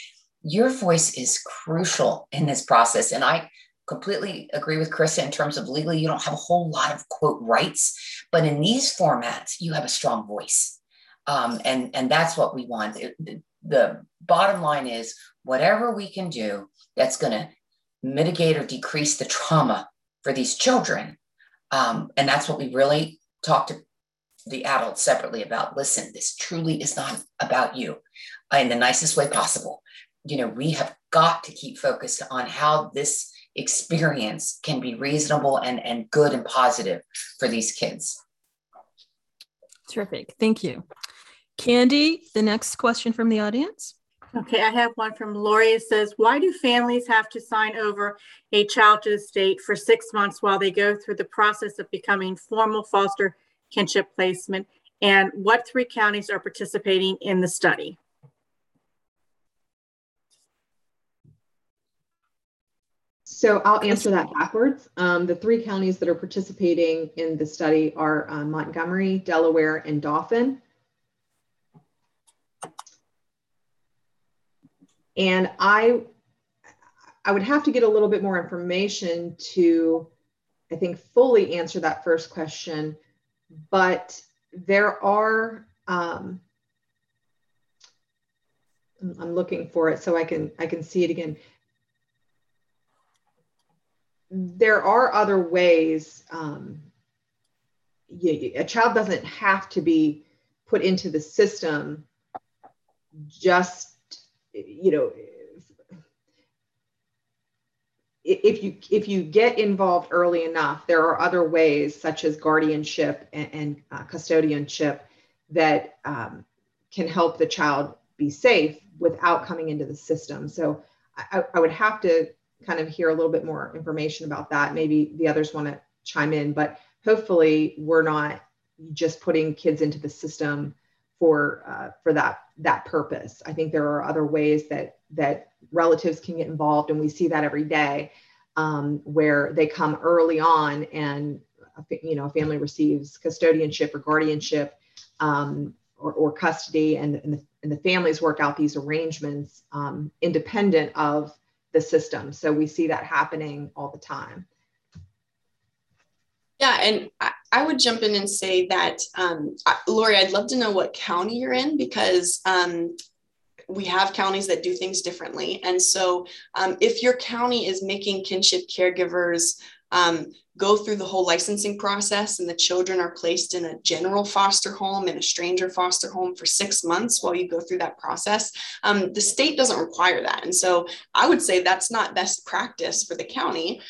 your voice is crucial in this process. And I completely agree with Carissa in terms of legally, you don't have a whole lot of quote rights, but in these formats, you have a strong voice. And that's what we want. The bottom line is whatever we can do that's going to mitigate or decrease the trauma for these children. And that's what we really talk to the adults separately about. Listen, this truly is not about you in the nicest way possible. You know, we have got to keep focused on how this experience can be reasonable and good and positive for these kids. Terrific. Thank you. Candy, the next question from the audience. Okay, I have one from Lori. It says, why do families have to sign over a child to the state for 6 months while they go through the process of becoming formal foster kinship placement? And what three counties are participating in the study? So I'll answer that backwards. The three counties that are participating in the study are Montgomery, Delaware, and Dauphin. And I would have to get a little bit more information to, I think, fully answer that first question. But there are, I'm looking for it so I can see it again. There are other ways. A child doesn't have to be put into the system just, you know, if you get involved early enough, there are other ways such as guardianship and custodianship that can help the child be safe without coming into the system. So I would have to kind of hear a little bit more information about that. Maybe the others want to chime in, but hopefully we're not just putting kids into the system for that purpose. I think there are other ways that relatives can get involved, and we see that every day, where they come early on, and a family receives custodianship or guardianship or custody, and the families work out these arrangements independent of the system. So we see that happening all the time. Yeah, and I would jump in and say that, Lori, I'd love to know what county you're in, because we have counties that do things differently. And so if your county is making kinship caregivers go through the whole licensing process, and the children are placed in a general foster home and a stranger foster home for 6 months while you go through that process, the state doesn't require that. And so I would say that's not best practice for the county.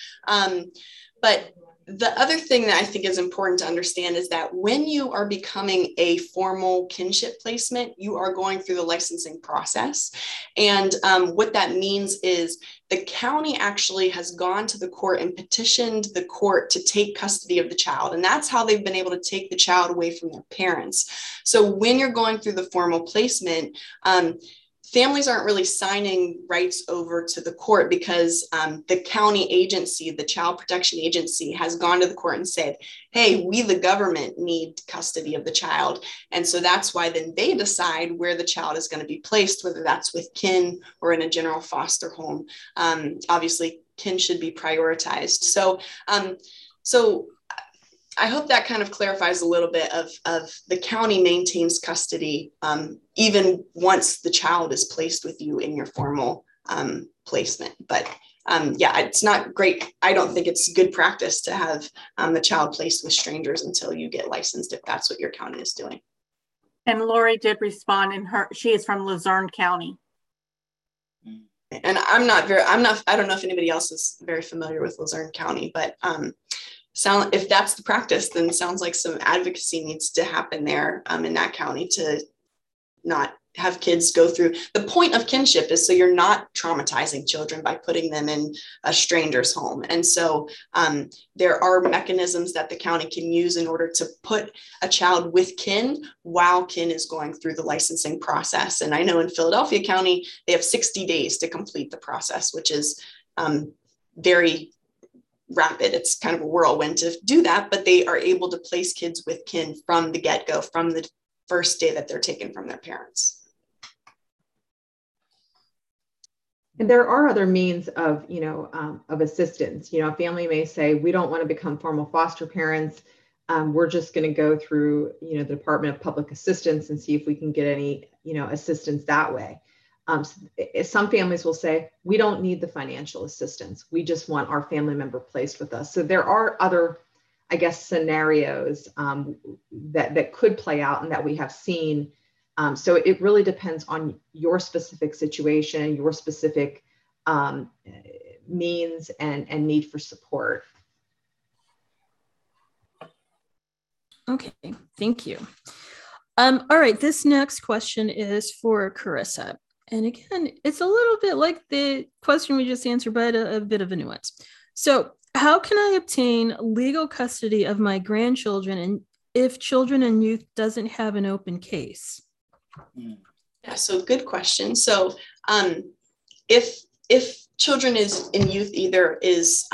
But the other thing that I think is important to understand is that when you are becoming a formal kinship placement, you are going through the licensing process. And what that means is the county actually has gone to the court and petitioned the court to take custody of the child. And that's how they've been able to take the child away from their parents. So when you're going through the formal placement, families aren't really signing rights over to the court, because the county agency, the Child Protection Agency, has gone to the court and said, hey, we, the government, need custody of the child. And so that's why then they decide where the child is going to be placed, whether that's with kin or in a general foster home. Obviously, kin should be prioritized. So I hope that kind of clarifies a little bit of the county maintains custody even once the child is placed with you in your formal placement. But yeah, it's not great. I don't think it's good practice to have the child placed with strangers until you get licensed, if that's what your county is doing. And Lori did respond, and she is from Luzerne County. And I don't know if anybody else is very familiar with Luzerne County, but if that's the practice, then it sounds like some advocacy needs to happen there in that county to not have kids go through. The point of kinship is so you're not traumatizing children by putting them in a stranger's home. And so there are mechanisms that the county can use in order to put a child with kin while kin is going through the licensing process. And I know in Philadelphia County, they have 60 days to complete the process, which is very rapid. It's kind of a whirlwind to do that, but they are able to place kids with kin from the get-go, from the first day that they're taken from their parents. And there are other means of, of assistance. A family may say, we don't want to become formal foster parents. We're just going to go through, the Department of Public Assistance and see if we can get any, assistance that way. Some families will say, we don't need the financial assistance. We just want our family member placed with us. So there are other, scenarios that could play out and that we have seen. So it really depends on your specific situation, your specific means and need for support. Okay, thank you. All right, this next question is for Carissa. And again, it's a little bit like the question we just answered, but a bit of a nuance. So how can I obtain legal custody of my grandchildren and if children and youth doesn't have an open case? Yeah, so good question. So if children and youth either is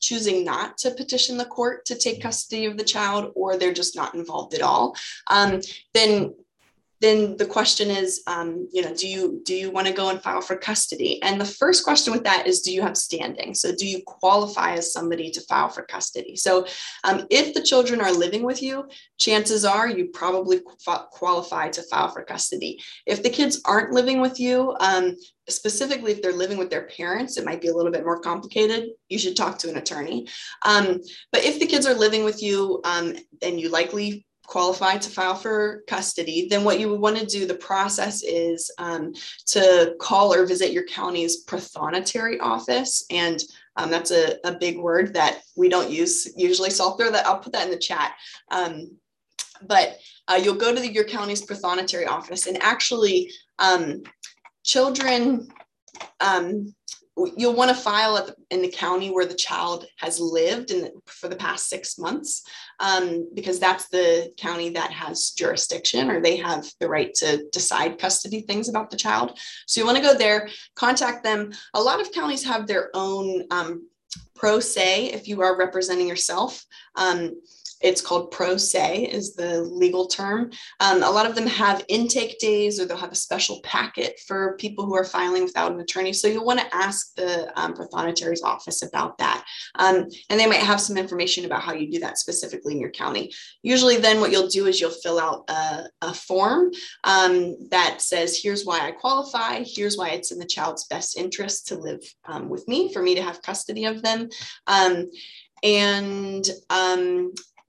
choosing not to petition the court to take custody of the child, or they're just not involved at all, then the question is, do you want to go and file for custody? And the first question with that is, do you have standing? So do you qualify as somebody to file for custody? So if the children are living with you, chances are you probably qualify to file for custody. If the kids aren't living with you, specifically if they're living with their parents, it might be a little bit more complicated. You should talk to an attorney. But if the kids are living with you, then you likely qualified to file for custody, then what you would want to do, the process is to call or visit your county's prothonotary office. And that's a big word that we don't use usually. So I'll throw that, I'll put that in the chat. But you'll go to your county's prothonotary office, and actually children, you'll want to file in the county where the child has lived for the past 6 months, because that's the county that has jurisdiction, or they have the right to decide custody things about the child. So you want to go there, contact them. A lot of counties have their own pro se, if you are representing yourself. It's called pro se is the legal term. A lot of them have intake days, or they'll have a special packet for people who are filing without an attorney. So you'll want to ask the prothonotary's office about that. And they might have some information about how you do that specifically in your county. Usually then what you'll do is you'll fill out a form that says, here's why I qualify. Here's why it's in the child's best interest to live with me, for me to have custody of them.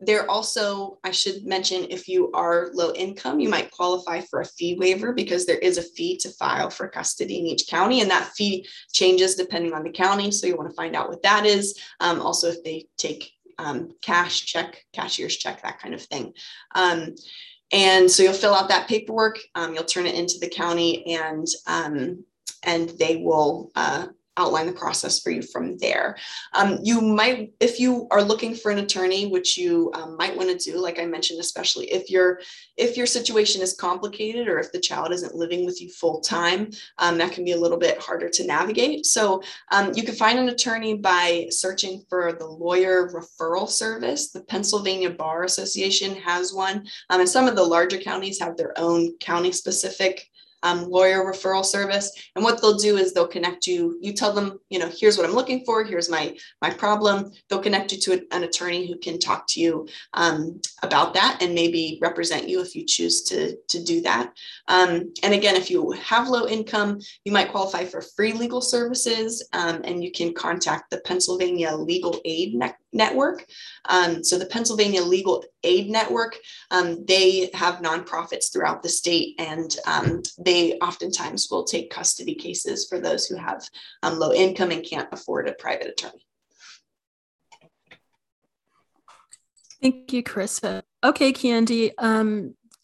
They're also, I should mention, if you are low income, you might qualify for a fee waiver, because there is a fee to file for custody in each county, and that fee changes depending on the county. So you want to find out what that is. Also, if they take cash, check, cashier's check, that kind of thing. And so you'll fill out that paperwork, you'll turn it into the county, and they will outline the process for you from there. You might, if you are looking for an attorney, which you might want to do, like I mentioned, especially if your situation is complicated, or if the child isn't living with you full time, that can be a little bit harder to navigate. So you can find an attorney by searching for the lawyer referral service. The Pennsylvania Bar Association has one, and some of the larger counties have their own county specific lawyer referral service. And what they'll do is they'll connect you. You tell them, here's what I'm looking for. Here's my problem. They'll connect you to an attorney who can talk to you about that, and maybe represent you if you choose to do that. And again, if you have low income, you might qualify for free legal services, and you can contact the Pennsylvania Legal Aid Network. So the Pennsylvania Legal Aid Network, they have nonprofits throughout the state, and they oftentimes will take custody cases for those who have low income and can't afford a private attorney. Thank you, Carissa. Okay, Candy,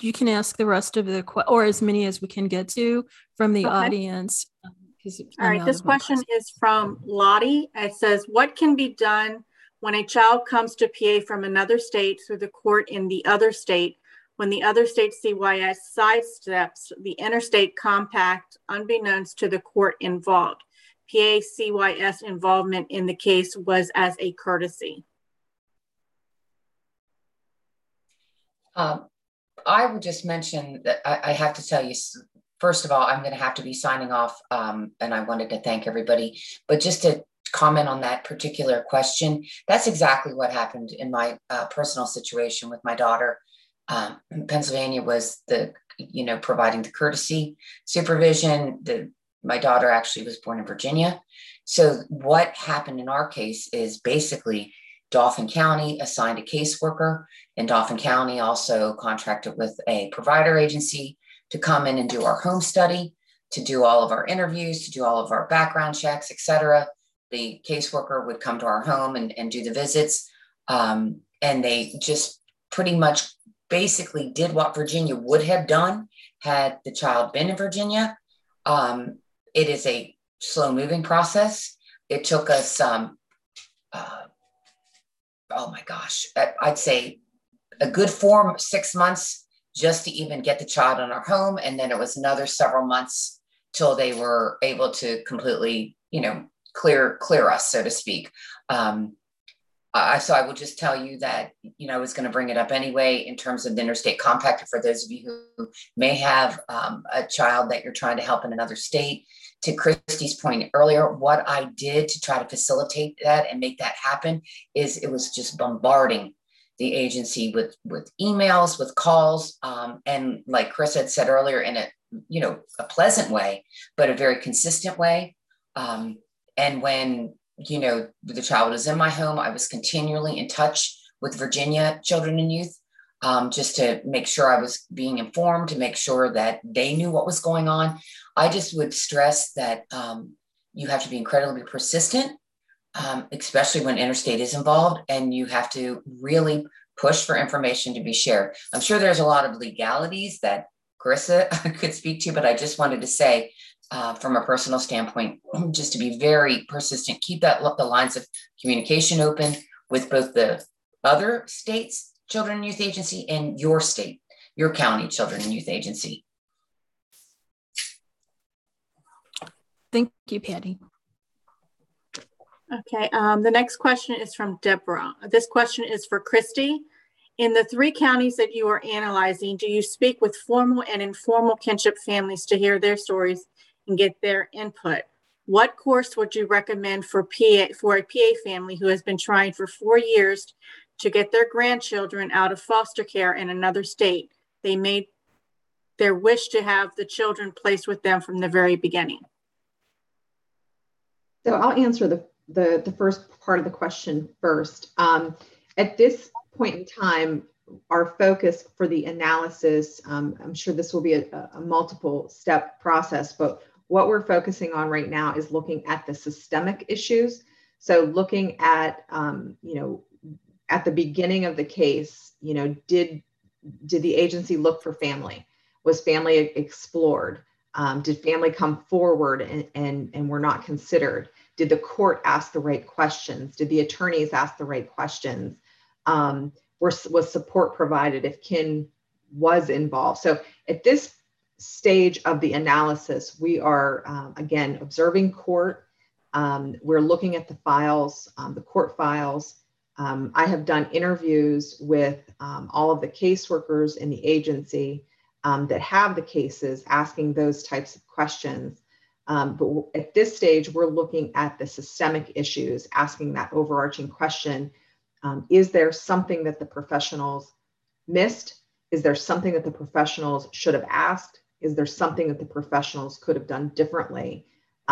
you can ask the rest of the or as many as we can get to from the audience. All right, this question is from Lottie. It says, what can be done when a child comes to PA from another state through the court in the other state, when the other state CYS sidesteps the interstate compact unbeknownst to the court involved? PA CYS involvement in the case was as a courtesy. I would just mention that I have to tell you, first of all, I'm going to have to be signing off, and I wanted to thank everybody, but just to comment on that particular question, that's exactly what happened in my personal situation with my daughter. Pennsylvania was providing the courtesy supervision. My daughter actually was born in Virginia. So what happened in our case is basically Dauphin County assigned a caseworker, and Dauphin County also contracted with a provider agency to come in and do our home study, to do all of our interviews, to do all of our background checks, et cetera. The caseworker would come to our home and do the visits. And they just pretty much basically did what Virginia would have done had the child been in Virginia. It is a slow moving process. It took us, oh my gosh, I'd say a good 6 months just to even get the child in our home. And then it was another several months till they were able to completely, you know, clear us, so to speak. So I will just tell you that, you know, I was going to bring it up anyway, in terms of the interstate compact, for those of you who may have a child that you're trying to help in another state. To Christy's point earlier, what I did to try to facilitate that and make that happen is it was just bombarding the agency with emails, with calls, and like Chris had said earlier, in a, you know, a pleasant way, but a very consistent way. And when, you know, the child was in my home, I was continually in touch with Virginia Children and Youth, just to make sure I was being informed, to make sure that they knew what was going on. I just would stress that you have to be incredibly persistent, especially when interstate is involved, and you have to really push for information to be shared. I'm sure there's a lot of legalities that Carissa could speak to, but I just wanted to say, from a personal standpoint, just to be very persistent, keep the lines of communication open with both the other states' Children and Youth Agency and your state, your county Children and Youth Agency. Thank you, Patty. Okay, the next question is from Deborah. This question is for Christy. In the 3 counties that you are analyzing, do you speak with formal and informal kinship families to hear their stories and get their input? What course would you recommend for a PA family who has been trying for 4 years to get their grandchildren out of foster care in another state? They made their wish to have the children placed with them from the very beginning. So I'll answer the first part of the question first. At this point in time, our focus for the analysis, I'm sure this will be a multiple step process, but what we're focusing on right now is looking at the systemic issues. So looking at, you know, at the beginning of the case, you know, did the agency look for family? Was family explored? Did family come forward and were not considered? Did the court ask the right questions? Did the attorneys ask the right questions? Was support provided if kin was involved? So at this stage of the analysis, we are, again, observing court. We're looking at the files, the court files. I have done interviews with all of the caseworkers in the agency that have the cases, asking those types of questions. But at this stage, we're looking at the systemic issues, asking that overarching question. Is there something that the professionals missed? Is there something that the professionals should have asked? Is there something that the professionals could have done differently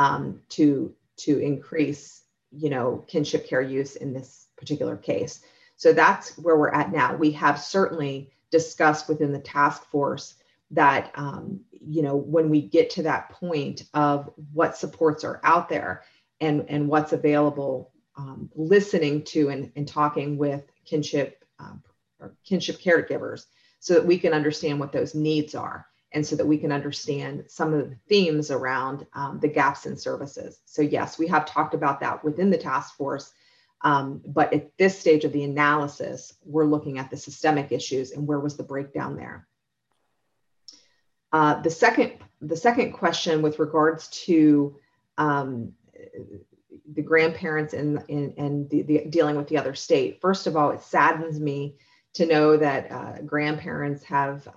to increase, you know, kinship care use in this particular case? So that's where we're at now. We have certainly discussed within the task force that, you know, when we get to that point of what supports are out there and what's available, listening to and talking with kinship caregivers so that we can understand what those needs are and so that we can understand some of the themes around the gaps in services. So yes, we have talked about that within the task force, but at this stage of the analysis, we're looking at the systemic issues and where was the breakdown there. The second question with regards to the grandparents and the dealing with the other state. First of all, it saddens me to know that grandparents have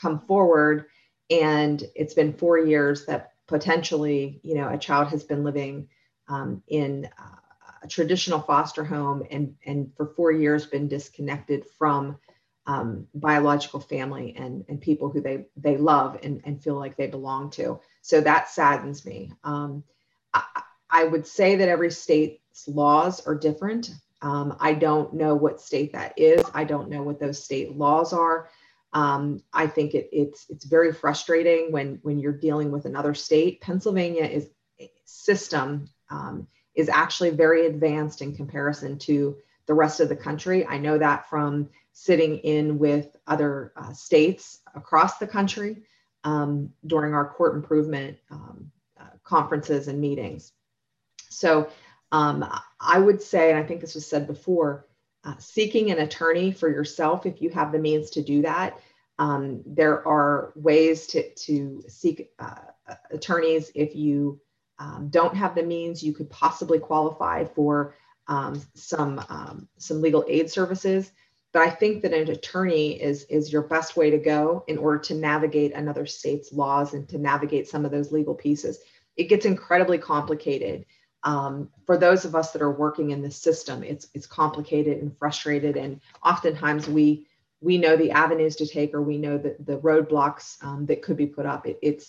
come forward, and it's been 4 years that potentially, you know, a child has been living in a traditional foster home and for 4 years been disconnected from biological family and people who they love and feel like they belong to. So that saddens me. I would say that every state's laws are different. I don't know what state that is. I don't know what those state laws are. I think it's very frustrating when you're dealing with another state. Pennsylvania's system is actually very advanced in comparison to the rest of the country. I know that from sitting in with other states across the country. during our court improvement conferences and meetings. So I would say, and I think this was said before, seeking an attorney for yourself, if you have the means to do that. There are ways to seek attorneys. If you don't have the means, you could possibly qualify for some legal aid services. But I think that an attorney is your best way to go in order to navigate another state's laws and to navigate some of those legal pieces. It gets incredibly complicated. For those of us that are working in this system, it's complicated and frustrated, and oftentimes we know the avenues to take, or we know the roadblocks that could be put up. It's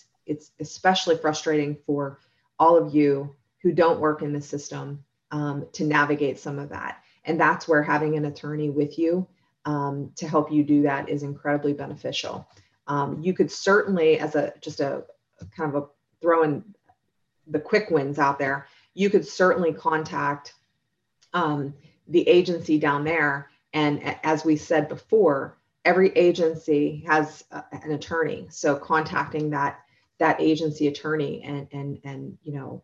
especially frustrating for all of you who don't work in the system to navigate some of that. And that's where having an attorney with you to help you do that is incredibly beneficial. You could certainly, as a throw in the quick wins out there, you could certainly contact the agency down there. And as we said before, every agency has an attorney. So contacting that agency attorney and you know,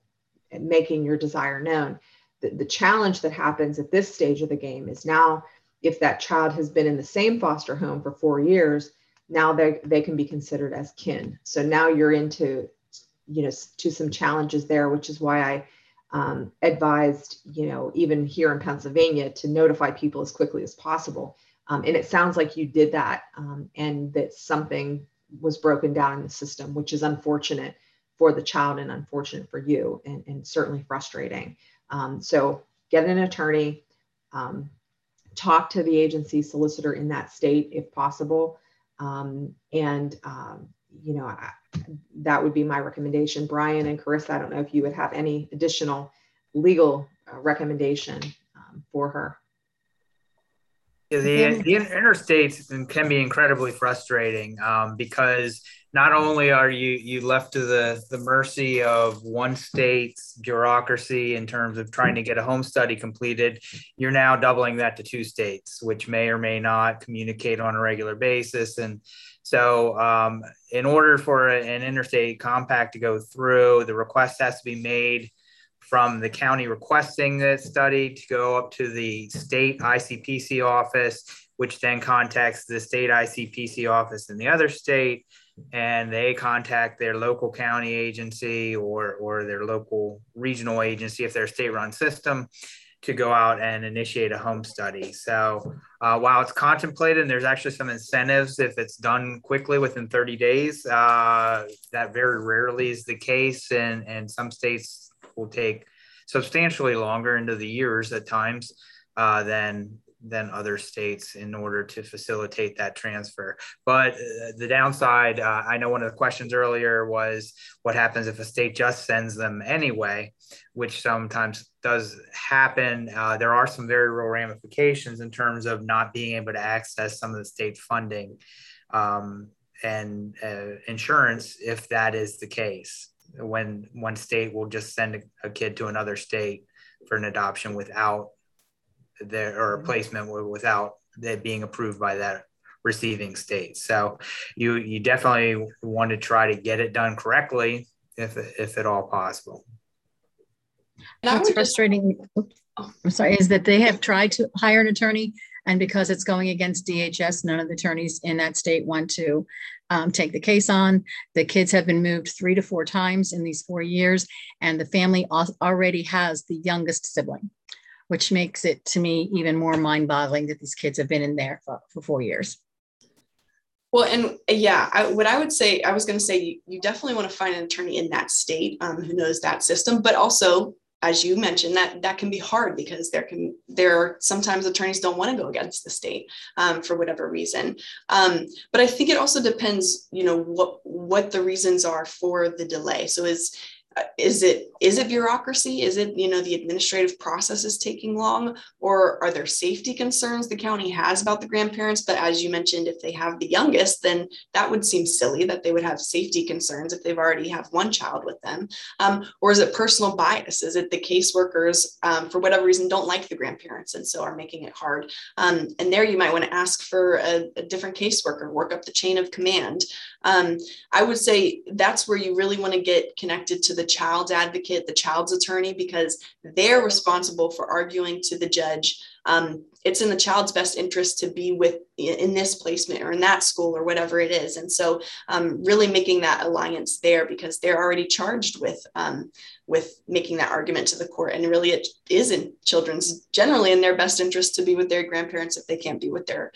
making your desire known. The challenge that happens at this stage of the game is now, if that child has been in the same foster home for 4 years, now they can be considered as kin. So now you're into, you know, to some challenges there, which is why I advised, you know, even here in Pennsylvania, to notify people as quickly as possible. And it sounds like you did that, and that something was broken down in the system, which is unfortunate for the child and unfortunate for you, and certainly frustrating. So get an attorney, talk to the agency solicitor in that state if possible. You know, that would be my recommendation. Brian and Carissa, I don't know if you would have any additional legal recommendation for her. Yeah, the interstates can be incredibly frustrating because not only are you left to the mercy of one state's bureaucracy in terms of trying to get a home study completed, you're now doubling that to two states, which may or may not communicate on a regular basis. And so in order for an interstate compact to go through, the request has to be made from the county requesting this study to go up to the state ICPC office, which then contacts the state ICPC office in the other state, and they contact their local county agency or their local regional agency if they're a state-run system, to go out and initiate a home study. So while it's contemplated, and there's actually some incentives if it's done quickly within 30 days, that very rarely is the case. And some states will take substantially longer, into the years at times, than other states in order to facilitate that transfer. But the downside, I know one of the questions earlier was what happens if a state just sends them anyway, which sometimes does happen. There are some very real ramifications in terms of not being able to access some of the state funding and insurance if that is the case, when one state will just send a kid to another state for an adoption without a placement, without that being approved by that receiving state. So you definitely want to try to get it done correctly if at all possible. What's frustrating, is that they have tried to hire an attorney, and because it's going against DHS, none of the attorneys in that state want to take the case on. The kids have been moved 3 to 4 times in these 4 years, and the family already has the youngest sibling, which makes it, to me, even more mind-boggling that these kids have been in there for 4 years. Well, and yeah, I was going to say, you definitely want to find an attorney in that state who knows that system, but also, as you mentioned, that can be hard because there are sometimes attorneys don't want to go against the state for whatever reason. But I think it also depends, you know, what the reasons are for the delay. So is Is it bureaucracy? Is it, you know, the administrative process is taking long, or are there safety concerns the county has about the grandparents? But as you mentioned, if they have the youngest, then that would seem silly that they would have safety concerns if they've already have one child with them. Or is it personal bias? Is it the caseworkers, for whatever reason, don't like the grandparents and so are making it hard? And there you might want to ask for a different caseworker, work up the chain of command. I would say that's where you really want to get connected to the child's advocate, the child's attorney, because they're responsible for arguing to the judge. It's in the child's best interest to be with in this placement or in that school or whatever it is. And so really making that alliance there, because they're already charged with making that argument to the court. And really it is in children's generally in their best interest to be with their grandparents if they can't be with their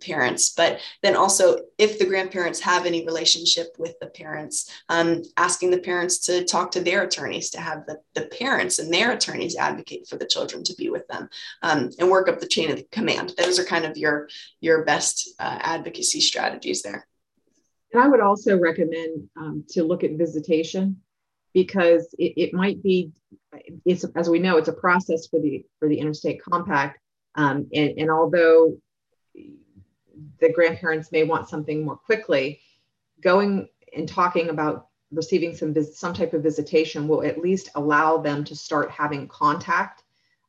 parents. But then also if the grandparents have any relationship with the parents, asking the parents to talk to their attorneys, to have the parents and their attorneys advocate for the children to be with them and work up the chain of command. Those are kind of your best advocacy strategies there. And I would also recommend to look at visitation, because it might be, it's, as we know, it's a process for the interstate compact. And although the grandparents may want something more quickly, going and talking about receiving some type of visitation will at least allow them to start having contact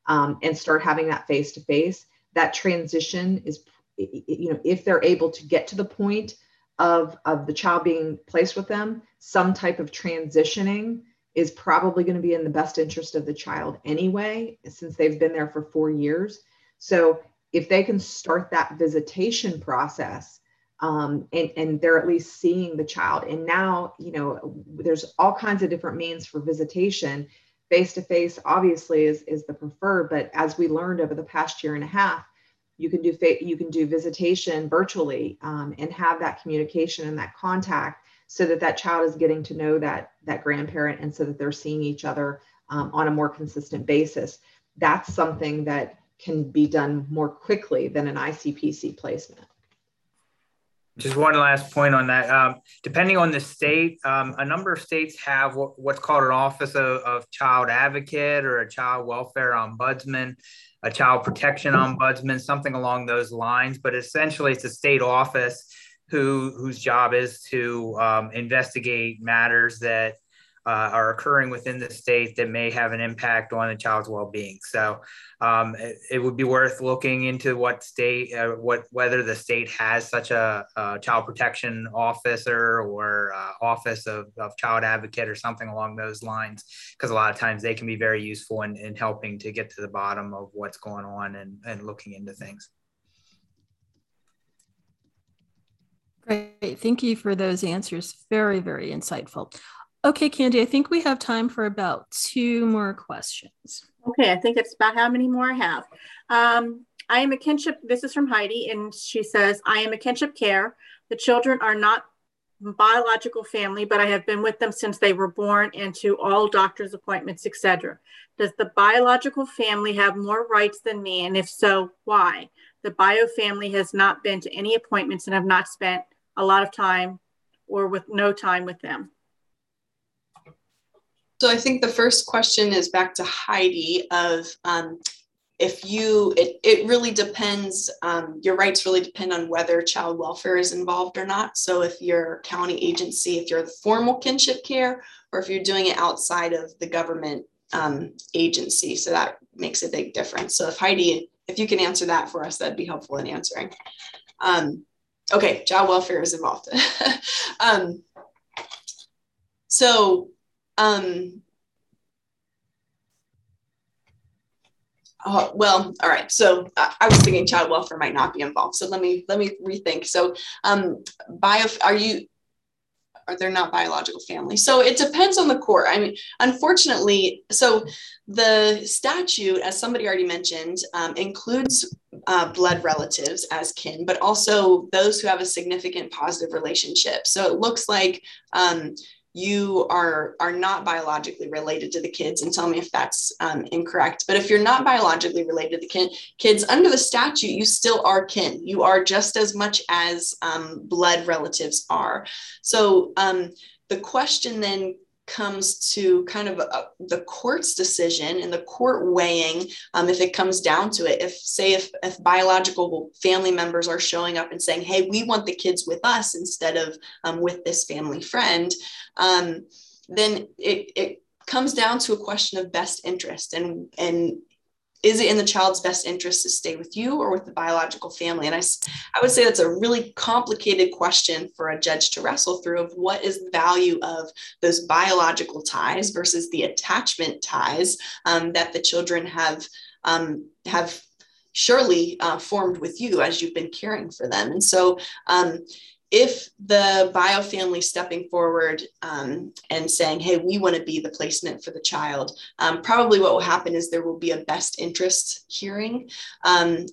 and start having that face-to-face. That transition is, you know, if they're able to get to the point of the child being placed with them, some type of transitioning is probably going to be in the best interest of the child anyway, since they've been there for 4 years. So if they can start that visitation process and they're at least seeing the child, and now, you know, there's all kinds of different means for visitation. Face-to-face obviously is the preferred, but as we learned over the past year and a half, you can do visitation virtually and have that communication and that contact so that that child is getting to know that grandparent, and so that they're seeing each other on a more consistent basis. That's something that can be done more quickly than an ICPC placement. Just one last point on that. Depending on the state, a number of states have what's called an Office of Child Advocate or a Child Welfare Ombudsman, a Child Protection Ombudsman, something along those lines. But essentially, it's a state office whose job is to investigate matters that are occurring within the state that may have an impact on the child's well-being. So it would be worth looking into whether the state has such a child protection officer or office of child advocate or something along those lines, because a lot of times they can be very useful in helping to get to the bottom of what's going on and looking into things. Great, thank you for those answers. Very, very insightful. Okay, Candy, I think we have time for about two more questions. Okay, I think that's about how many more I have. I am a kinship, this is from Heidi, and she says, I am a kinship care. The children are not biological family, but I have been with them since they were born and to all doctor's appointments, etc. Does the biological family have more rights than me? And if so, why? The bio family has not been to any appointments and have not spent a lot of time or with no time with them. So I think the first question is back to Heidi of it really depends, your rights really depend on whether child welfare is involved or not. So if you're county agency, if you're the formal kinship care, or if you're doing it outside of the government agency, so that makes a big difference. So if Heidi, if you can answer that for us, that'd be helpful in answering. Okay, child welfare is involved. All right. So I was thinking child welfare might not be involved. So let me rethink. So are there not biological family? So it depends on the court. I mean, unfortunately, so the statute, as somebody already mentioned, includes blood relatives as kin, but also those who have a significant positive relationship. So it looks like, you are not biologically related to the kids, and tell me if that's incorrect. But if you're not biologically related to the kids under the statute, you still are kin. You are just as much as blood relatives are. So the question then comes to kind of the court's decision and the court weighing, if it comes down to it, if biological family members are showing up and saying, hey, we want the kids with us instead of with this family friend, then it comes down to a question of best interest and is it in the child's best interest to stay with you or with the biological family? And I would say that's a really complicated question for a judge to wrestle through of what is the value of those biological ties versus the attachment ties that the children have surely formed with you as you've been caring for them. And so if the bio family stepping forward and saying, hey, we want to be the placement for the child, probably what will happen is there will be a best interest hearing and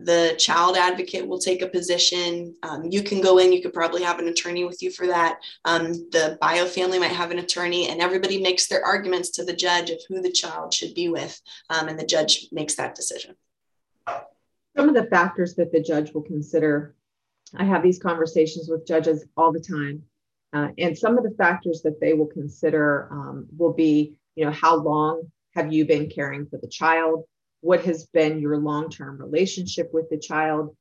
the child advocate will take a position. You can go in, you could probably have an attorney with you for that. The bio family might have an attorney, and everybody makes their arguments to the judge of who the child should be with, and the judge makes that decision. Some of the factors that the judge will consider, I have these conversations with judges all the time. And some of the factors that they will consider will be, how long have you been caring for the child? What has been your long-term relationship with the child?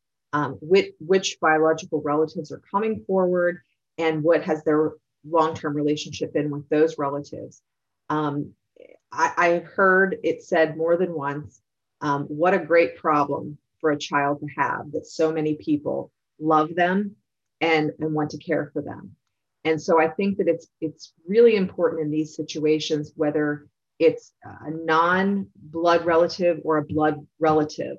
Which biological relatives are coming forward? And what has their long-term relationship been with those relatives? I've heard it said more than once, what a great problem for a child to have that so many people love them and want to care for them. And so I think that it's really important in these situations, whether it's a non-blood relative or a blood relative,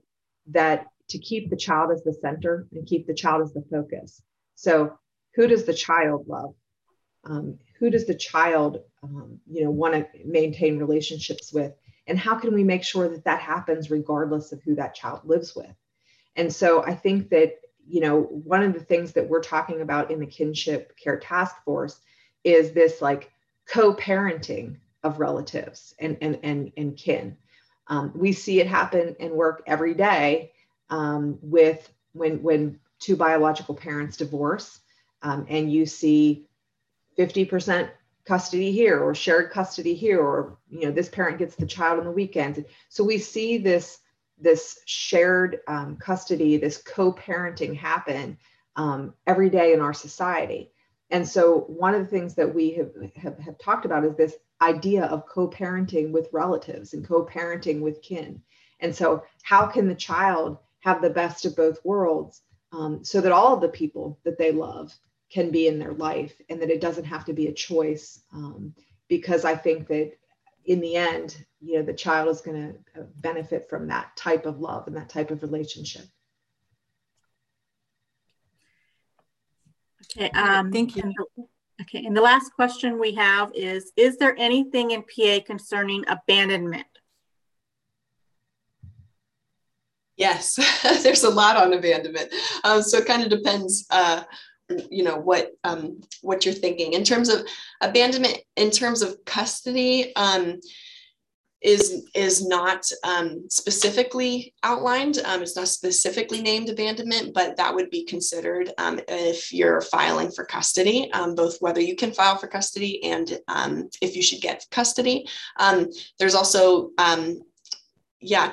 that to keep the child as the center and keep the child as the focus. So who does the child love? Who does the child want to maintain relationships with? And how can we make sure that that happens regardless of who that child lives with? And so I think that one of the things that we're talking about in the Kinship Care Task Force is this like co-parenting of relatives and kin. We see it happen and work every day with when two biological parents divorce, and you see 50% custody here or shared custody here, or this parent gets the child on the weekends. So we see this shared custody, this co-parenting happen every day in our society. And so one of the things that we have talked about is this idea of co-parenting with relatives and co-parenting with kin. And so how can the child have the best of both worlds so that all of the people that they love can be in their life and that it doesn't have to be a choice? Because I think that in the end, the child is going to benefit from that type of love and that type of relationship. Okay, thank you. And the last question we have is there anything in PA concerning abandonment? Yes, there's a lot on abandonment. So it kind of depends what you're thinking in terms of abandonment. In terms of custody, is not specifically outlined. It's not specifically named abandonment, but that would be considered if you're filing for custody, both whether you can file for custody and if you should get custody. There's also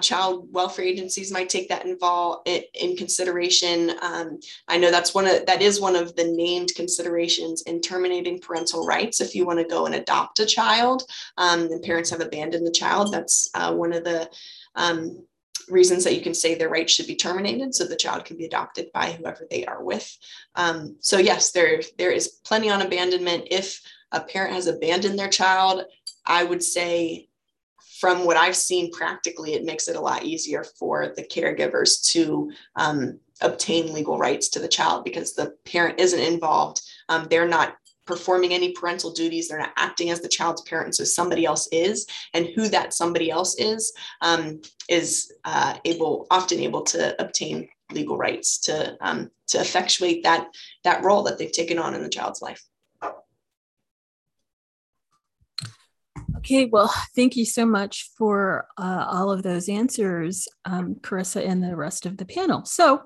child welfare agencies might take that in consideration. I know that is one of the named considerations in terminating parental rights. If you want to go and adopt a child, and parents have abandoned the child, that's one of the reasons that you can say their rights should be terminated, so the child can be adopted by whoever they are with. So yes, there is plenty on abandonment. If a parent has abandoned their child, I would say, from what I've seen practically, it makes it a lot easier for the caregivers to obtain legal rights to the child because the parent isn't involved. They're not performing any parental duties. They're not acting as the child's parent. So somebody else is, and who that somebody else is often able to obtain legal rights to effectuate that role that they've taken on in the child's life. Okay, well, thank you so much for all of those answers, Carissa and the rest of the panel. So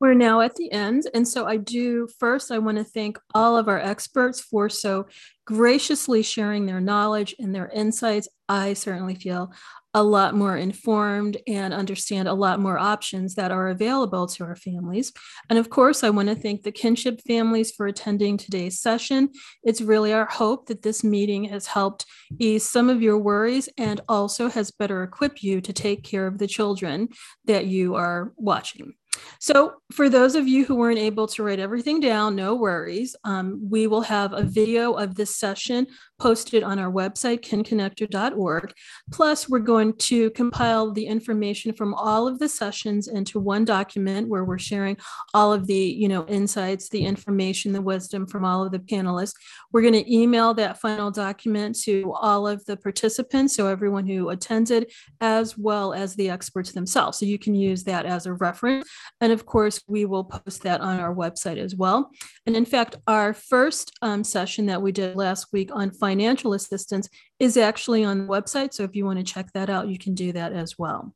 We're now at the end. And so I want to thank all of our experts for so graciously sharing their knowledge and their insights. I certainly feel a lot more informed and understand a lot more options that are available to our families. And of course, I want to thank the kinship families for attending today's session. It's really our hope that this meeting has helped ease some of your worries and also has better equipped you to take care of the children that you are watching. So for those of you who weren't able to write everything down, no worries. We will have a video of this session posted on our website, kinconnector.org. Plus, we're going to compile the information from all of the sessions into one document where we're sharing all of the, insights, the information, the wisdom from all of the panelists. We're going to email that final document to all of the participants, so everyone who attended, as well as the experts themselves. So you can use that as a reference. And of course, we will post that on our website as well. And in fact, our first session that we did last week on financial assistance is actually on the website. So if you want to check that out, you can do that as well.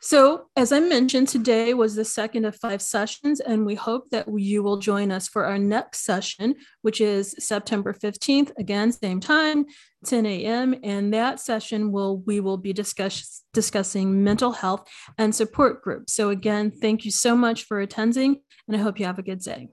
So as I mentioned, today was the second of 5 sessions, and we hope that you will join us for our next session, which is September 15th, again, same time, 10 a.m. And that session we will be discussing mental health and support groups. So again, thank you so much for attending, and I hope you have a good day.